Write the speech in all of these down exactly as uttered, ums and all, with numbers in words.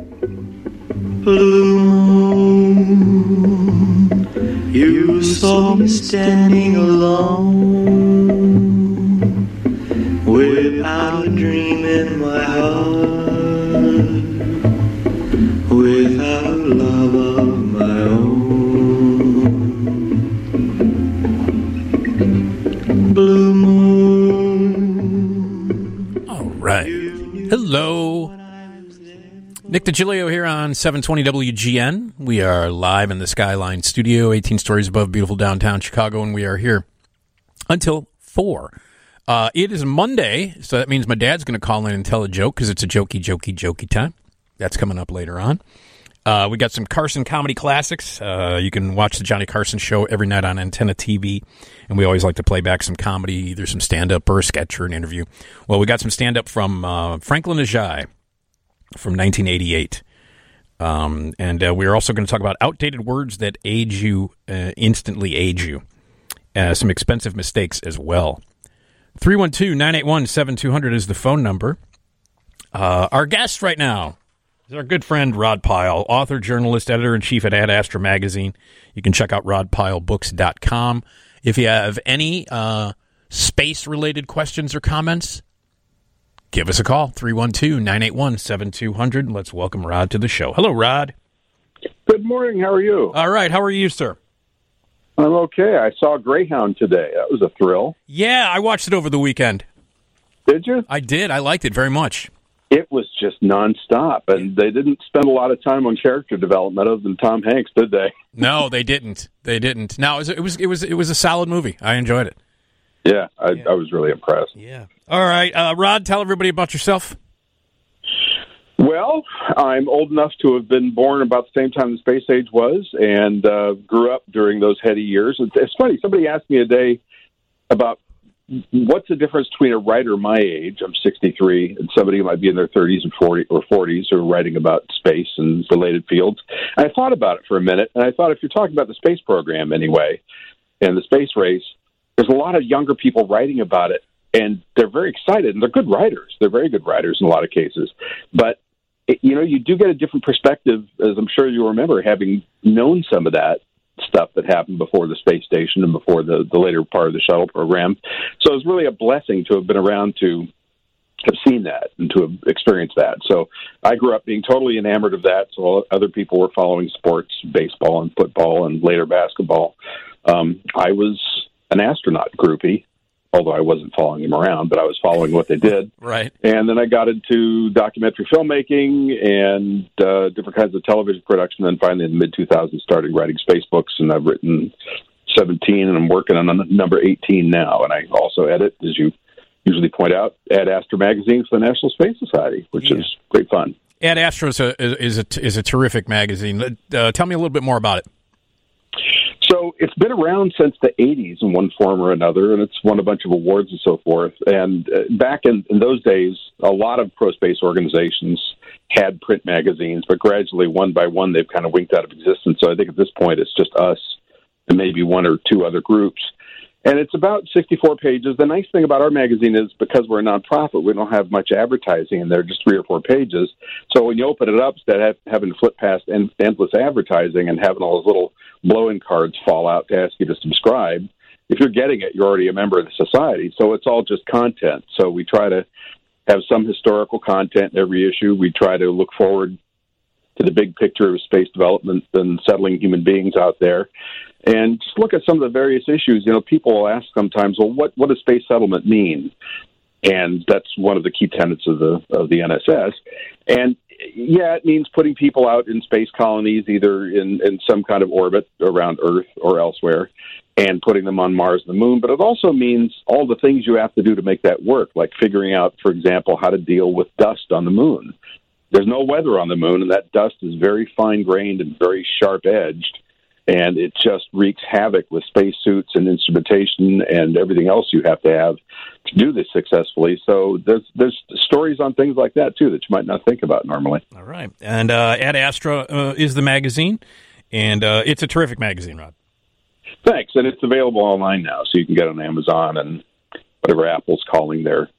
Blue moon, you saw me standing alone, without a dream in my heart, without love of my own. Blue moon. All right. Hello. Nick DiGilio here on seven twenty W G N. We are live in the Skyline studio, eighteen stories above beautiful downtown Chicago, and we are here until four. Uh, it is Monday, so that means my dad's going to call in and tell a joke because it's a jokey, jokey, jokey time. That's coming up later on. Uh, we got some Carson comedy classics. Uh, you can watch the Johnny Carson show every night on Antenna T V, and we always like to play back some comedy, either some stand-up or a sketch or an interview. Well, we got some stand-up from uh, Franklin Ajay. From nineteen eighty-eight. Um, and uh, we're also going to talk about outdated words that age you, uh, instantly age you. Uh, some expensive mistakes as well. three one two, nine eight one, seven two zero zero is the phone number. Uh, our guest right now is our good friend Rod Pyle, author, journalist, editor-in-chief at Ad Astra Magazine. You can check out rod pyle books dot com. If you have any uh, space-related questions or comments, give us a call, three one two, nine eight one, seven two zero zero. Let's welcome Rod to the show. Hello, Rod. Good morning. How are you? All right. How are you, sir? I'm okay. I saw Greyhound today. That was a thrill. Yeah, I watched it over the weekend. Did you? I did. I liked it very much. It was just nonstop, and they didn't spend a lot of time on character development other than Tom Hanks, did they? No, they didn't. They didn't. No, it was it was it was, it was a solid movie. I enjoyed it. Yeah I, yeah, I was really impressed. Yeah. All right. Uh, Rod, tell everybody about yourself. Well, I'm old enough to have been born about the same time the space age was and uh, grew up during those heady years. It's, it's funny. Somebody asked me today about what's the difference between a writer my age, I'm sixty-three, and somebody who might be in their thirties and forty or forties who are writing about space and related fields. And I thought about it for a minute, and I thought if you're talking about the space program anyway and the space race, there's a lot of younger people writing about it, and they're very excited, and they're good writers. They're very good writers in a lot of cases. But, it, you know, you do get a different perspective, as I'm sure you remember, having known some of that stuff that happened before the space station and before the, the later part of the shuttle program. So it was really a blessing to have been around to have seen that and to have experienced that. So I grew up being totally enamored of that, so other people were following sports, baseball and football and later basketball. Um, I was an astronaut groupie, although I wasn't following them around, but I was following what they did. Right. And then I got into documentary filmmaking and uh, different kinds of television production. And finally, in the mid two thousands, started writing space books, and I've written seventeen, and I'm working on number eighteen now. And I also edit, as you usually point out, Ad Astra Magazine for the National Space Society, which yeah. is great fun. Ad Astra is a, is a, is a terrific magazine. Uh, tell me a little bit more about it. So it's been around since the eighties in one form or another, and it's won a bunch of awards and so forth. And uh, back in, in those days, a lot of pro-space organizations had print magazines, but gradually, one by one, they've kind of winked out of existence. So I think at this point, it's just us and maybe one or two other groups. And it's about sixty-four pages. The nice thing about our magazine is because we're a nonprofit, we don't have much advertising in there, just three or four pages. So when you open it up, instead of having to flip past endless advertising and having all those little blowing cards fall out to ask you to subscribe, if you're getting it, you're already a member of the society. So it's all just content. So we try to have some historical content in every issue. We try to look forward to the big picture of space development and settling human beings out there. And just look at some of the various issues. You know, people will ask sometimes, well, what, what does space settlement mean? And that's one of the key tenets of the of the N S S. And, yeah, it means putting people out in space colonies, either in, in some kind of orbit around Earth or elsewhere, and putting them on Mars and the Moon. But it also means all the things you have to do to make that work, like figuring out, for example, how to deal with dust on the Moon. There's no weather on the Moon, and that dust is very fine-grained and very sharp-edged, and it just wreaks havoc with spacesuits and instrumentation and everything else you have to have to do this successfully. So there's there's stories on things like that, too, that you might not think about normally. All right. And uh, Ad Astra uh, is the magazine, and uh, it's a terrific magazine, Rod. Thanks, and it's available online now, so you can get it on Amazon and whatever Apple's calling their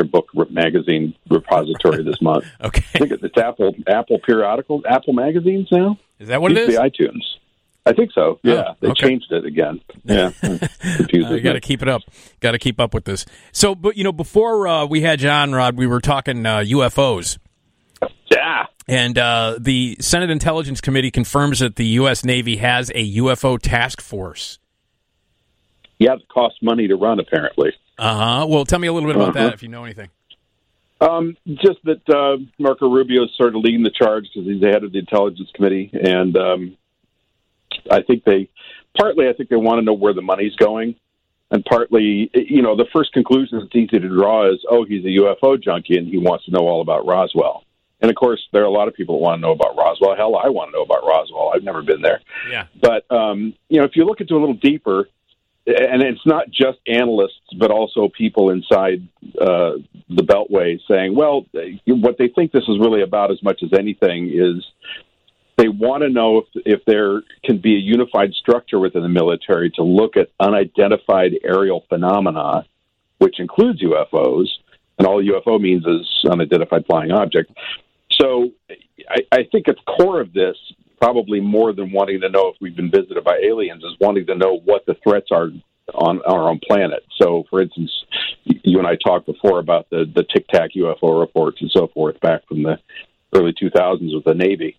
their book magazine repository this month. Okay. I think it's Apple Apple periodicals, Apple magazines now. Is that what it is? The iTunes. I think so. Yeah, oh, they okay. changed it again. Yeah, confusing. You got to keep it up. Got to keep up with this. So, but you know, before uh, we had you on, Rod, we were talking uh, U F Os. Yeah. And uh, the Senate Intelligence Committee confirms that the U S Navy has a U F O task force. Yeah, it costs money to run, apparently. Uh-huh. Well, tell me a little bit about uh-huh. that, if you know anything. Um, just that uh, Marco Rubio is sort of leading the charge because he's the head of the Intelligence Committee. And um, I think they, partly I think they want to know where the money's going. And partly, you know, the first conclusion that's easy to draw is, oh, he's a U F O junkie and he wants to know all about Roswell. And, of course, there are a lot of people that want to know about Roswell. Hell, I want to know about Roswell. I've never been there. Yeah. But, um, you know, if you look into a little deeper, and it's not just analysts, but also people inside uh, the Beltway saying, well, they, what they think this is really about as much as anything is they want to know if, if there can be a unified structure within the military to look at unidentified aerial phenomena, which includes U F Os. And all U F O means is unidentified flying object. So I, I think at the core of this, probably more than wanting to know if we've been visited by aliens, is wanting to know what the threats are on our own planet. So, for instance, you and I talked before about the, the Tic Tac U F O reports and so forth back from the early two thousands with the Navy.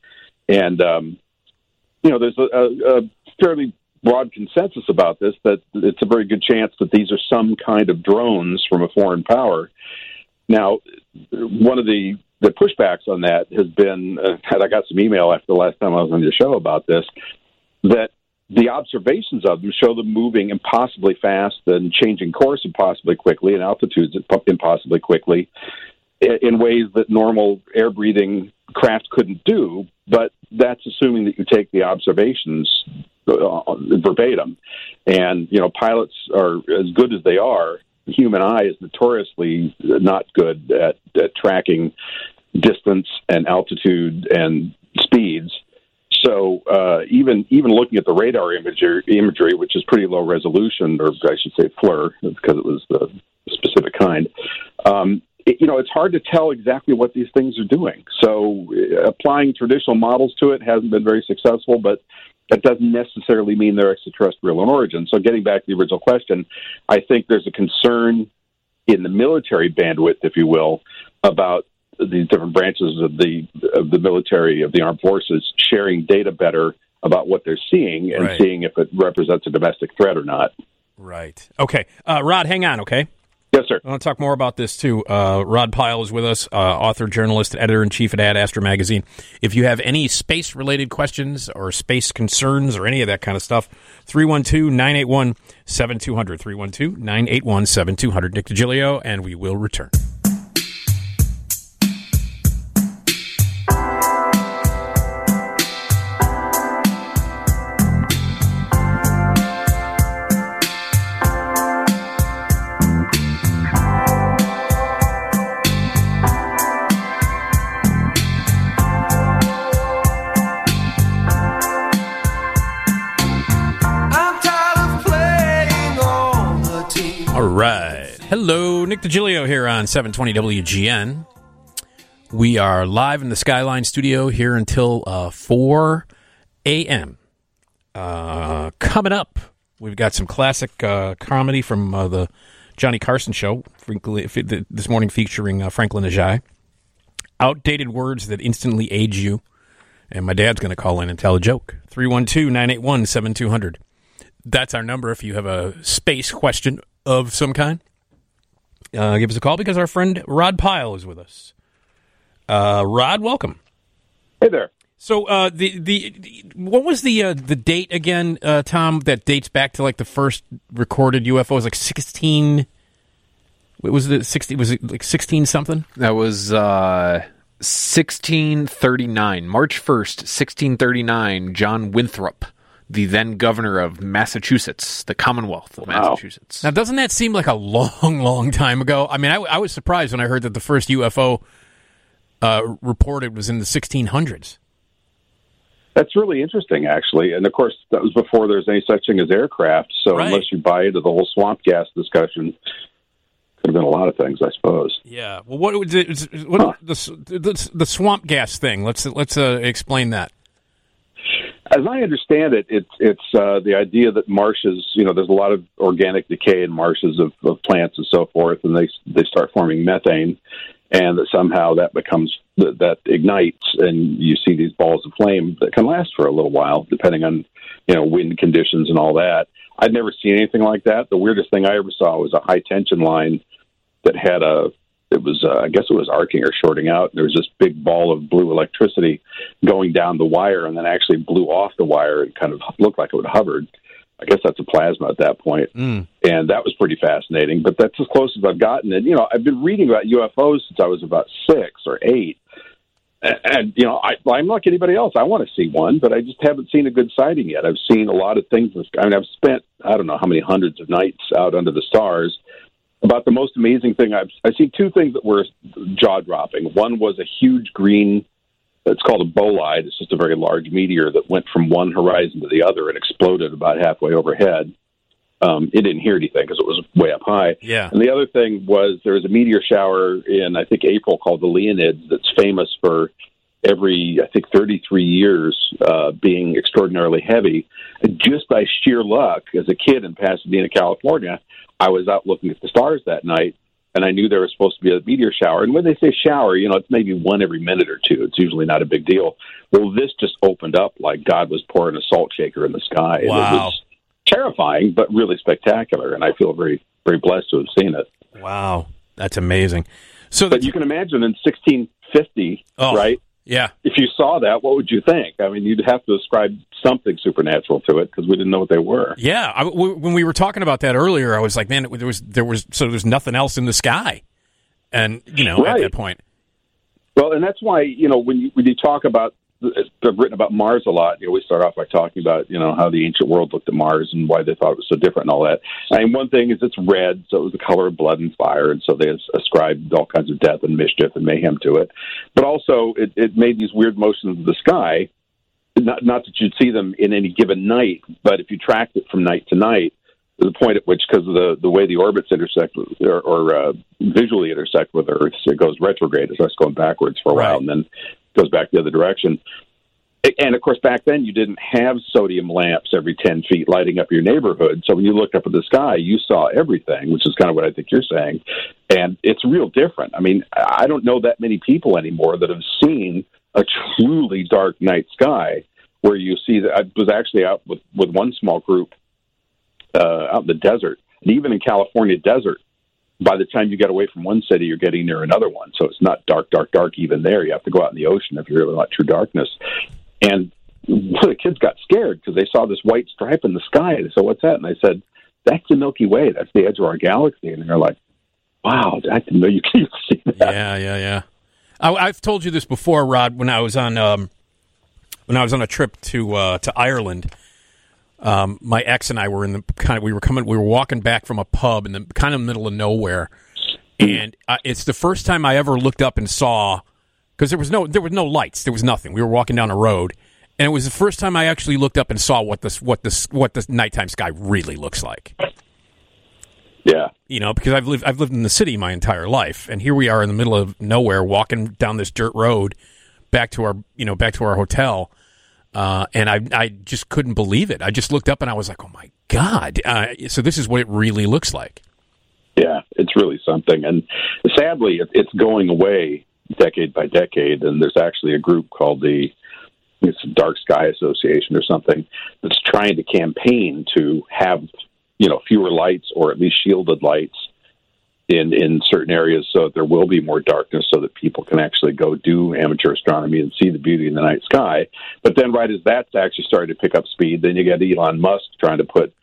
And, um, you know, there's a, a fairly broad consensus about this that it's a very good chance that these are some kind of drones from a foreign power. Now, one of the The pushbacks on that has been, uh, and I got some email after the last time I was on your show about this, that the observations of them show them moving impossibly fast and changing course impossibly quickly and altitudes impossibly quickly in ways that normal air-breathing craft couldn't do, but that's assuming that you take the observations verbatim. And, you know, pilots are as good as they are. The human eye is notoriously not good at, at tracking distance and altitude and speeds. So uh, even even looking at the radar imagery, imagery, which is pretty low resolution, or I should say FLIR, because it was the specific kind, um, it, you know, it's hard to tell exactly what these things are doing. So uh, applying traditional models to it hasn't been very successful, but that doesn't necessarily mean they're extraterrestrial in origin. So getting back to the original question, I think there's a concern in the military bandwidth, if you will, about these different branches of the of the military, of the armed forces, sharing data better about what they're seeing and right. seeing if it represents a domestic threat or not. Right. Okay. Uh, Rod, hang on, okay? Yes, sir. I want to talk more about this, too. Uh, Rod Pyle is with us, uh, author, journalist, editor-in-chief at Ad Astra Magazine. If you have any space-related questions or space concerns or any of that kind of stuff, three one two, nine eight one, seven two zero zero, three one two, nine eight one, seven two zero zero. Nick DiGilio, and we will return. Hello, Nick DiGilio here on seven twenty W G N. We are live in the Skyline studio here until uh, four a.m. Uh, coming up, we've got some classic uh, comedy from uh, the Johnny Carson show, this morning featuring uh, Franklin Ajay. Outdated words that instantly age you. And my dad's going to call in and tell a joke. three one two, nine eight one, seven two zero zero. That's our number if you have a space question of some kind. Uh, give us a call because our friend Rod Pyle is with us. Uh, Rod, welcome. Hey there. So, uh, the, the the what was the uh, the date again, uh, Tom? That dates back to like the first recorded U F Os, like sixteen. Was it sixty? Was it like sixteen something? That was uh, sixteen thirty nine, March first, sixteen thirty nine. John Winthrop, the then governor of Massachusetts, the Commonwealth of wow. Massachusetts. Now, doesn't that seem like a long, long time ago? I mean, I, I was surprised when I heard that the first U F O uh, reported was in the sixteen hundreds. That's really interesting, actually. And, of course, that was before there was any such thing as aircraft. So right. unless you buy into the whole swamp gas discussion, Could have been a lot of things, I suppose. Yeah. Well, what was it, what huh. the, the the swamp gas thing? Let's let's uh, explain that. As I understand it, it's it's uh, the idea that marshes, you know, there's a lot of organic decay in marshes of, of plants and so forth, and they they start forming methane, and that somehow that becomes that ignites, and you see these balls of flame that can last for a little while, depending on, you know, wind conditions and all that. I'd never seen anything like that. The weirdest thing I ever saw was a high tension line that had a, it was, uh, I guess it was arcing or shorting out. There was this big ball of blue electricity going down the wire and then actually blew off the wire. It kind of looked like it would hovered. I guess that's a plasma at that point. Mm. And that was pretty fascinating, but that's as close as I've gotten. And, you know, I've been reading about U F Os since I was about six or eight. And, and you know, I, I'm like anybody else. I want to see one, but I just haven't seen a good sighting yet. I've seen a lot of things. I mean, I've spent, I don't know how many hundreds of nights out under the stars. About the most amazing thing, I've I see two things that were jaw-dropping. One was a huge green, it's called a bolide. It's just a very large meteor that went from one horizon to the other and exploded about halfway overhead. Um, it didn't hear anything because it was way up high. Yeah. And the other thing was there was a meteor shower in, I think, April called the Leonids that's famous for every, I think, thirty-three years uh, being extraordinarily heavy. And just by sheer luck, as a kid in Pasadena, California, I was out looking at the stars that night. And I knew there was supposed to be a meteor shower. And when they say shower, you know, it's maybe one every minute or two. It's usually not a big deal. Well, this just opened up like God was pouring a salt shaker in the sky. Wow. And it was terrifying, but really spectacular. And I feel very, very blessed to have seen it. Wow. That's amazing. So that you can imagine in sixteen fifty, oh, right? Yeah. If you saw that, what would you think? I mean, you'd have to ascribe something supernatural to it because we didn't know what they were. Yeah, I, w- when we were talking about that earlier, I was like, man, it, there was there was so there's nothing else in the sky, and you know, right. At that point. Well, and that's why you know when you, when you talk about I've written about Mars a lot. You always start off by talking about you know how the ancient world looked at Mars and why they thought it was so different and all that. I mean, one thing is it's red, so it was the color of blood and fire, and so they ascribed all kinds of death and mischief and mayhem to it. But also, it, it made these weird motions of the sky. Not, not that you'd see them in any given night, but if you tracked it from night to night, to the point at which, because of the, the way the orbits intersect with, or, or uh, visually intersect with Earth, it goes retrograde. It starts going backwards for a right. while, and then goes back the other direction. And, of course, back then you didn't have sodium lamps every ten feet lighting up your neighborhood. So when you looked up at the sky, you saw everything, which is kind of what I think you're saying. And it's real different. I mean, I don't know that many people anymore that have seen a truly dark night sky where you see that. I was actually out with, with one small group uh, out in the desert. And even in California desert, by the time you get away from one city, you're getting near another one. So it's not dark, dark, dark even there. You have to go out in the ocean if you really want true darkness. And the kids got scared because they saw this white stripe in the sky. They said, what's that? And I said, that's the Milky Way. That's the edge of our galaxy. And they're like, wow, I didn't know you could see that. Yeah, yeah, yeah. I, I've told you this before, Rod, when I was on um, when I was on a trip to uh, to Ireland. Um, my ex and I were in the kind of we were coming we were walking back from a pub in the kind of middle of nowhere, and I, it's the first time I ever looked up and saw, because there was no there was no lights, there was nothing. We were walking down a road, and it was the first time I actually looked up and saw what this what this what the nighttime sky really looks like. Yeah, you know, because I've lived I've lived in the city my entire life, and here we are in the middle of nowhere, walking down this dirt road back to our you know back to our hotel. Uh, and I I just couldn't believe it. I just looked up and I was like, oh, my God. Uh, so this is what it really looks like. Yeah, it's really something. And sadly, it's going away decade by decade. And there's actually a group called the it's Dark Sky Association or something that's trying to campaign to have, you know, fewer lights or at least shielded lights in, in certain areas so that there will be more darkness so that people can actually go do amateur astronomy and see the beauty in the night sky. But then right as that's actually starting to pick up speed, then you got Elon Musk trying to put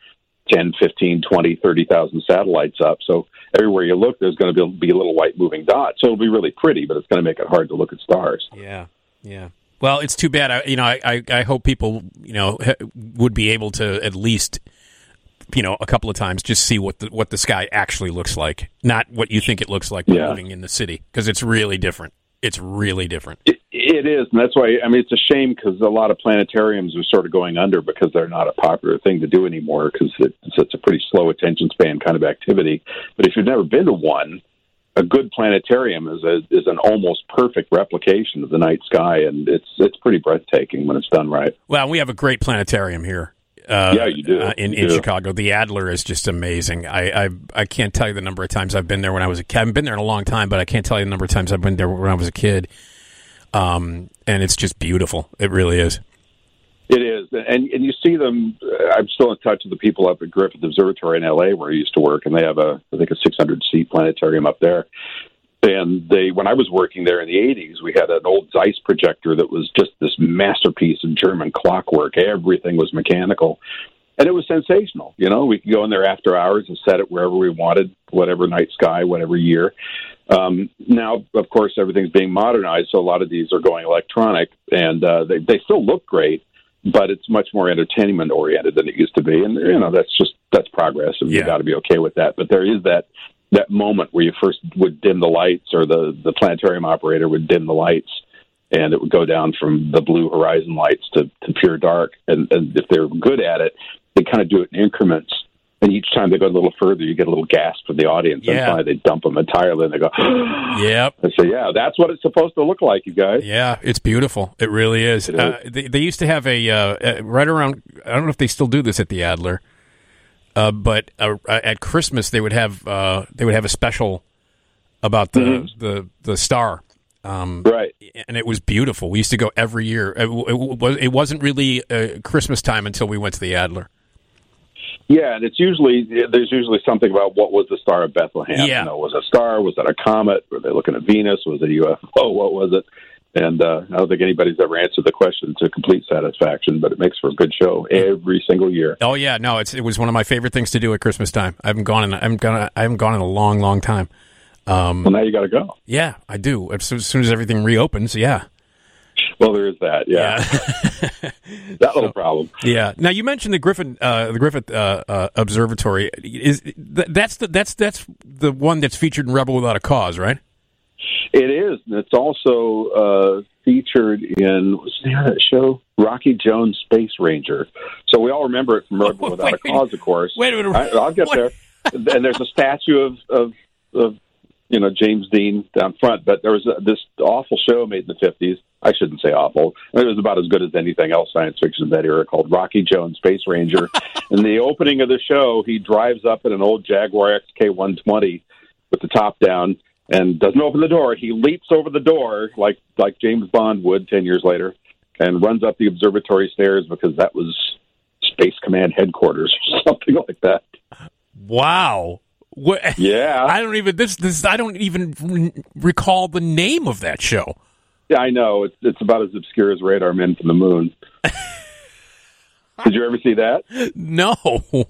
ten, fifteen, twenty, thirty thousand satellites up. So everywhere you look, there's going to be, be a little white moving dot. So it'll be really pretty, but it's going to make it hard to look at stars. Yeah, yeah. Well, it's too bad. I, you know, I, I, I hope people, you know, would be able to at least, you know, a couple of times, just see what the, what the sky actually looks like, not what you think it looks like yeah. living in the city, because it's really different. It's really different. It, it is, and that's why, I mean, it's a shame because a lot of planetariums are sort of going under because they're not a popular thing to do anymore because it, it's a pretty slow attention span kind of activity. But if you've never been to one, a good planetarium is a, is an almost perfect replication of the night sky, and it's it's pretty breathtaking when it's done right. Well, we have a great planetarium here. Uh, yeah, you do. Uh, in you in do. Chicago. The Adler is just amazing. I, I I can't tell you the number of times I've been there when I was a kid. I haven't been there in a long time, but I can't tell you the number of times I've been there when I was a kid. Um, and it's just beautiful. It really is. It is. And and you see them. I'm still in touch with the people up at Griffith Observatory in L A where I used to work, and they have, a I think, a six hundred seat planetarium up there. And they, when I was working there in the eighties, we had an old Zeiss projector that was just this masterpiece of German clockwork. Everything was mechanical. And it was sensational. You know, we could go in there after hours and set it wherever we wanted, whatever night sky, whatever year. Um, now, of course, everything's being modernized, so a lot of these are going electronic. And uh, they, they still look great, but it's much more entertainment-oriented than it used to be. And, you know, that's just, that's progress, and yeah. You've got to be okay with that. But there is that... that moment where you first would dim the lights, or the, the planetarium operator would dim the lights, and it would go down from the blue horizon lights to, to pure dark. And, and if they're good at it, they kind of do it in increments. And each time they go a little further, you get a little gasp from the audience. Yeah. And finally they dump them entirely, and they go, yep. And so, yeah, that's what it's supposed to look like, you guys. Yeah, it's beautiful. It really is. It is. Uh, they, they used to have a, uh, right around, I don't know if they still do this at the Adler, Uh, but uh, at Christmas they would have uh, they would have a special about the mm-hmm. the, the star, um, right? And it was beautiful. We used to go every year. It, it, it wasn't really uh, Christmas time until we went to the Adler. Yeah, and it's usually there's usually something about what was the Star of Bethlehem. Yeah. You know, was it a star? Was that a comet? Were they looking at Venus? Was it a U F O? What was it? And uh, I don't think anybody's ever answered the question to complete satisfaction, but it makes for a good show every single year. Oh yeah, no, it's it was one of my favorite things to do at Christmas time. I haven't gone in, I haven't gone, I haven't gone in a long, long time. Um, well, now you got to go. Yeah, I do. As soon as everything reopens, yeah. Well, there is that. Yeah, yeah. That little so, problem. Yeah. Now you mentioned the Griffith, uh, the Griffith uh, uh, Observatory. Is th- that's the that's that's the one that's featured in Rebel Without a Cause, right? It is, and it's also uh, featured in, what's the name of that show? Rocky Jones Space Ranger. So we all remember it from Rebel oh, Without wait, a Cause, of course. Wait a minute. I, I'll get what? there. And there's a statue of, of, of, you know, James Dean down front. But there was a, this awful show made in the fifties. I shouldn't say awful. It was about as good as anything else science fiction in that era, called Rocky Jones Space Ranger. In the opening of the show, he drives up in an old Jaguar X K one twenty with the top down, and doesn't open the door. He leaps over the door like like James Bond would ten years later, and runs up the observatory stairs because that was Space Command headquarters or something like that. Wow. What, yeah. I don't even this this I don't even recall the name of that show. Yeah, I know. It's it's about as obscure as Radar Men from the Moon. Did you ever see that? No. Oh.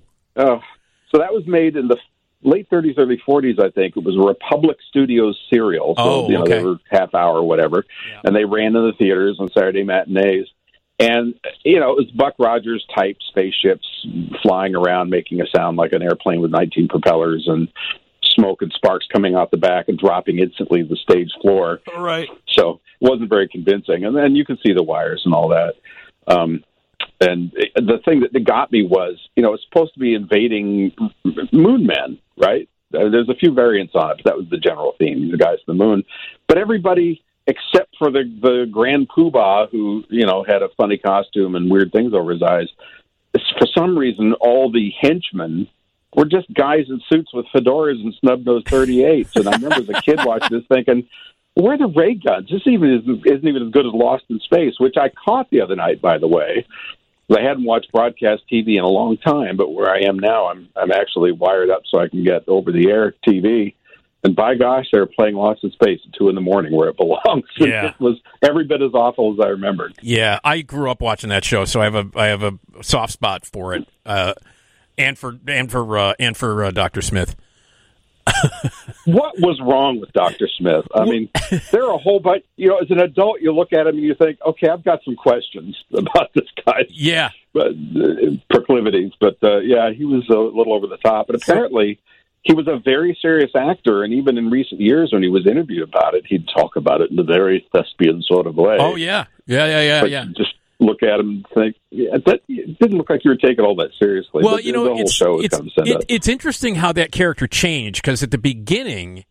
So that was made in the late thirties, early forties, I think. It was a Republic Studios serial. So, oh, you know, okay. They were half hour or whatever. Yeah. And they ran to the theaters on Saturday matinees. And, you know, it was Buck Rogers type spaceships flying around, making a sound like an airplane with nineteen propellers, and smoke and sparks coming out the back and dropping instantly to the stage floor. Right. So it wasn't very convincing. And then you could see the wires and all that. Um And the thing that got me was, you know, it's supposed to be invading moon men, right? There's a few variants on it, but that was the general theme, the guys to the moon. But everybody except for the, the grand poobah, who, you know, had a funny costume and weird things over his eyes, for some reason, all the henchmen were just guys in suits with fedoras and snub-nosed thirty-eights. And I remember as a kid watching this thinking, where are the ray guns? This even isn't, isn't even as good as Lost in Space, which I caught the other night, by the way. I hadn't watched broadcast T V in a long time, but where I am now, I'm I'm actually wired up so I can get over-the-air T V. And by gosh, they were playing Lost in Space at two in the morning, where it belongs. Yeah. It was every bit as awful as I remembered. Yeah, I grew up watching that show, so I have a I have a soft spot for it, uh, and for and for uh, and for uh, Doctor Smith. What was wrong with Doctor Smith? I mean, there are a whole bunch, you know, as an adult, you look at him and you think, okay, I've got some questions about this guy. Yeah. But, uh, proclivities. But, uh, yeah, he was a little over the top. And apparently he was a very serious actor, and even in recent years when he was interviewed about it, he'd talk about it in a very thespian sort of way. Oh, yeah. Yeah, yeah, yeah, but yeah. Just look at him and think, yeah, that, it didn't look like you were taking all that seriously. Well, but you know, the whole it's, show it's, kind of it, it's interesting how that character changed, because at the beginning...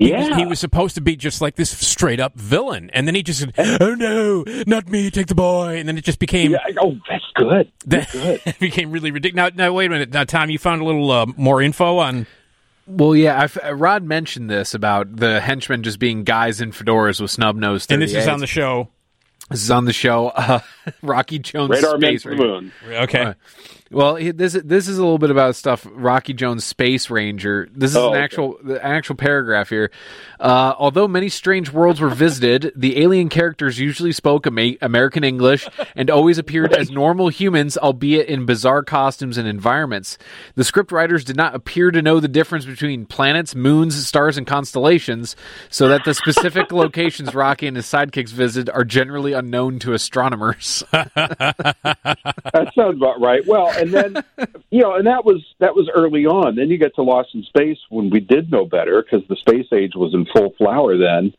He, yeah. was, he was supposed to be just like this straight-up villain, and then he just said, oh, no, not me, take the boy, and then it just became... Yeah, oh, that's good. That's that, good. It became really ridiculous. Now, now, wait a minute. Now, Tom, you found a little uh, more info on... Well, yeah, I've, Rod mentioned this about the henchmen just being guys in fedoras with snub-nosed thirty-eights. And this is on the show. This is on the show, uh, Rocky Jones Radar Space Ranger. Moon. Okay. Uh, well, this this is a little bit about stuff, Rocky Jones Space Ranger. This is oh, an actual okay. the actual paragraph here. Uh, Although many strange worlds were visited, the alien characters usually spoke ama- American English and always appeared as normal humans, albeit in bizarre costumes and environments. The script writers did not appear to know the difference between planets, moons, stars, and constellations, so that the specific locations Rocky and his sidekicks visit are generally unknown to astronomers. That sounds about right. Well, and then you know, and that was that was early on. Then you get to Lost in Space when we did know better, because the space age was in full flower then.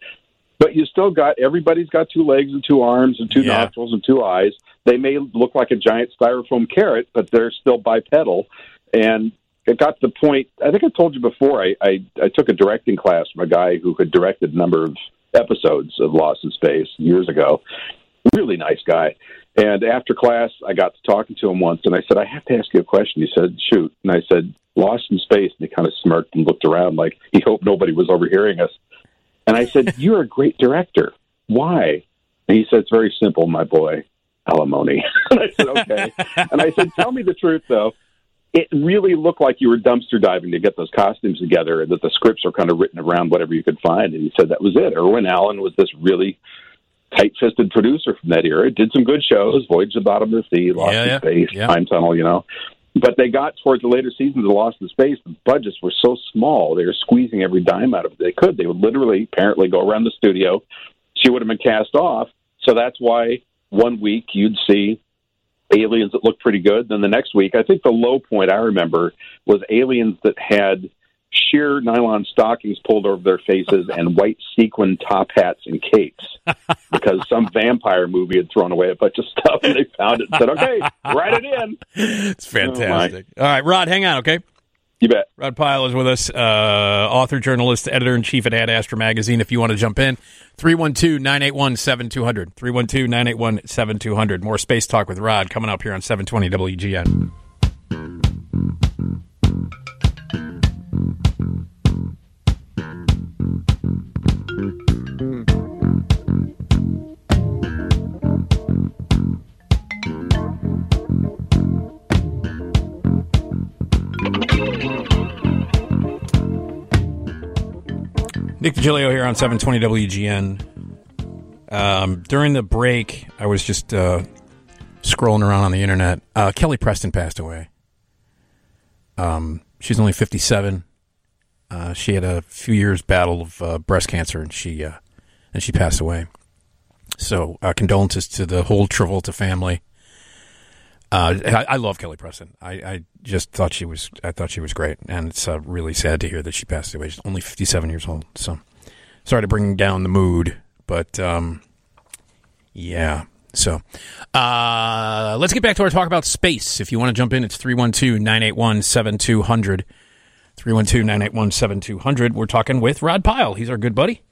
But you still got everybody's got two legs and two arms and two yeah. nostrils and two eyes. They may look like a giant styrofoam carrot, but they're still bipedal. And it got to the point. I think I told you before. I, I I took a directing class from a guy who had directed a number of episodes of Lost in Space years ago. Really nice guy. And after class, I got to talking to him once, and I said, I have to ask you a question. He said, shoot. And I said, Lost in Space. And he kind of smirked and looked around like he hoped nobody was overhearing us. And I said, you're a great director. Why? And he said, it's very simple, my boy. Alimony. And I said, okay. And I said, tell me the truth, though. It really looked like you were dumpster diving to get those costumes together, and that the scripts are kind of written around whatever you could find. And he said that was it. Irwin Allen was this really tight-fisted producer from that era. Did some good shows, Voyage to the Bottom of the Sea, Lost yeah, in yeah. Space, yeah. Time Tunnel, you know. But they got towards the later seasons of Lost in Space, the budgets were so small, they were squeezing every dime out of it they could. They would literally, apparently, go around the studio. She would have been cast off. So that's why one week you'd see aliens that looked pretty good. Then the next week, I think the low point I remember was aliens that had sheer nylon stockings pulled over their faces and white sequin top hats and capes, because some vampire movie had thrown away a bunch of stuff and they found it and said, okay, write it in. It's fantastic. Oh, all right, Rod, hang on, okay? You bet. Rod Pyle is with us, uh, author, journalist, editor-in-chief at Ad Astra Magazine. If you want to jump in, three one two, nine eight one, seven two zero zero. three one two, nine eight one, seven two zero zero. More Space Talk with Rod coming up here on seven twenty W G N. Nick DiGilio here on seven twenty W G N. Um, during the break, I was just uh, scrolling around on the internet. Uh, Kelly Preston passed away. Um, she's only fifty-seven. Uh, she had a few years battle of uh, breast cancer, and she uh, and she passed away. So uh, condolences to the whole Travolta family. Uh, I, I love Kelly Preston. I, I just thought she was I thought she was great, and it's uh, really sad to hear that she passed away. She's only fifty-seven years old. So sorry to bring down the mood, but um, yeah. So uh, let's get back to our talk about space. If you want to jump in, it's three one two, nine eight one, seven two zero zero. three one two, nine eight one, seven two zero zero. We're talking with Rod Pyle. He's our good buddy,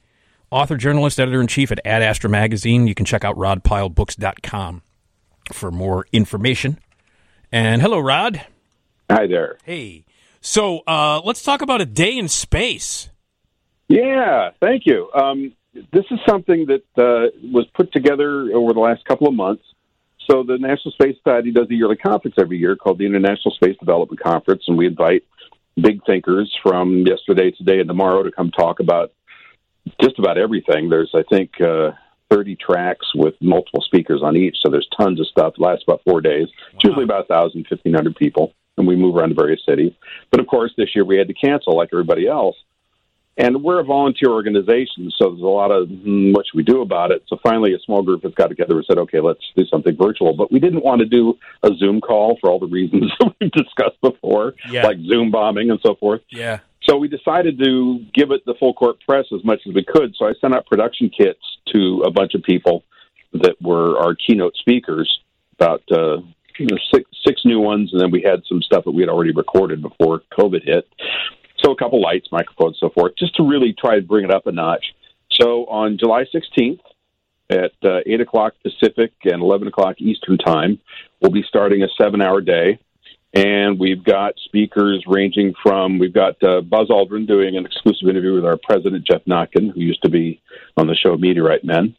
author, journalist, editor-in-chief at Ad Astra Magazine. You can check out rod pyle books dot com for more information. And hello, Rod. Hi there. Hey. So uh, let's talk about A Day in Space. Yeah, thank you. Um, this is something that uh, was put together over the last couple of months. So the National Space Society does a yearly conference every year called the International Space Development Conference, and we invite big thinkers from yesterday, today, and tomorrow to come talk about just about everything. There's, I think, uh, thirty tracks with multiple speakers on each, so there's tons of stuff. It lasts about four days. Wow. It's usually about one thousand, fifteen hundred people, and we move around to various cities. But, of course, this year we had to cancel like everybody else, and we're a volunteer organization, so there's a lot of, mm, what should we do about it? So finally a small group has got together and said, okay, let's do something virtual. But we didn't want to do a Zoom call for all the reasons we've discussed before, yeah. like Zoom bombing and so forth. Yeah. So we decided to give it the full court press as much as we could. So I sent out production kits to a bunch of people that were our keynote speakers, about uh, you know, six, six new ones. And then we had some stuff that we had already recorded before COVID hit. So a couple lights, microphones, so forth, just to really try to bring it up a notch. So on July sixteenth at uh, eight o'clock Pacific and eleven o'clock Eastern time, we'll be starting a seven-hour day. And we've got speakers ranging from, we've got uh, Buzz Aldrin doing an exclusive interview with our president, Jeff Notkin, who used to be on the show Meteorite Men.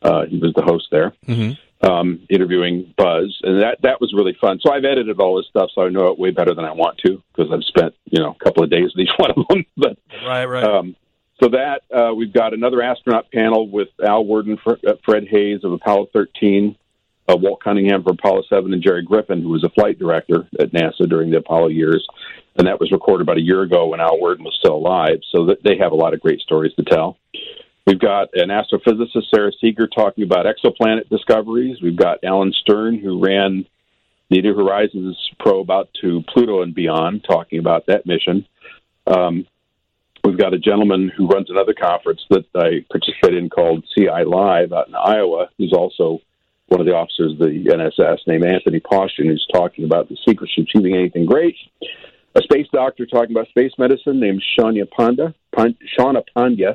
Uh, he was the host there, mm-hmm. um, interviewing Buzz. And that, that was really fun. So I've edited all this stuff, so I know it way better than I want to, because I've spent, you know, a couple of days with each one of them. But, right, right. Um, so that, uh, we've got another astronaut panel with Al Worden, Fr- uh, Fred Hayes of Apollo thirteen, Uh, Walt Cunningham for Apollo seven, and Jerry Griffin, who was a flight director at NASA during the Apollo years. And that was recorded about a year ago when Al Worden was still alive, so that they have a lot of great stories to tell. We've got an astrophysicist, Sarah Seeger, talking about exoplanet discoveries. We've got Alan Stern, who ran the New Horizons probe out to Pluto and beyond, talking about that mission. Um, we've got a gentleman who runs another conference that I participate in called C I Live out in Iowa, who's also one of the officers of the N S S, named Anthony Postion, who's talking about the secrets to achieving anything great. A space doctor talking about space medicine named Shania Pandya, Pan- Shauna Pandya.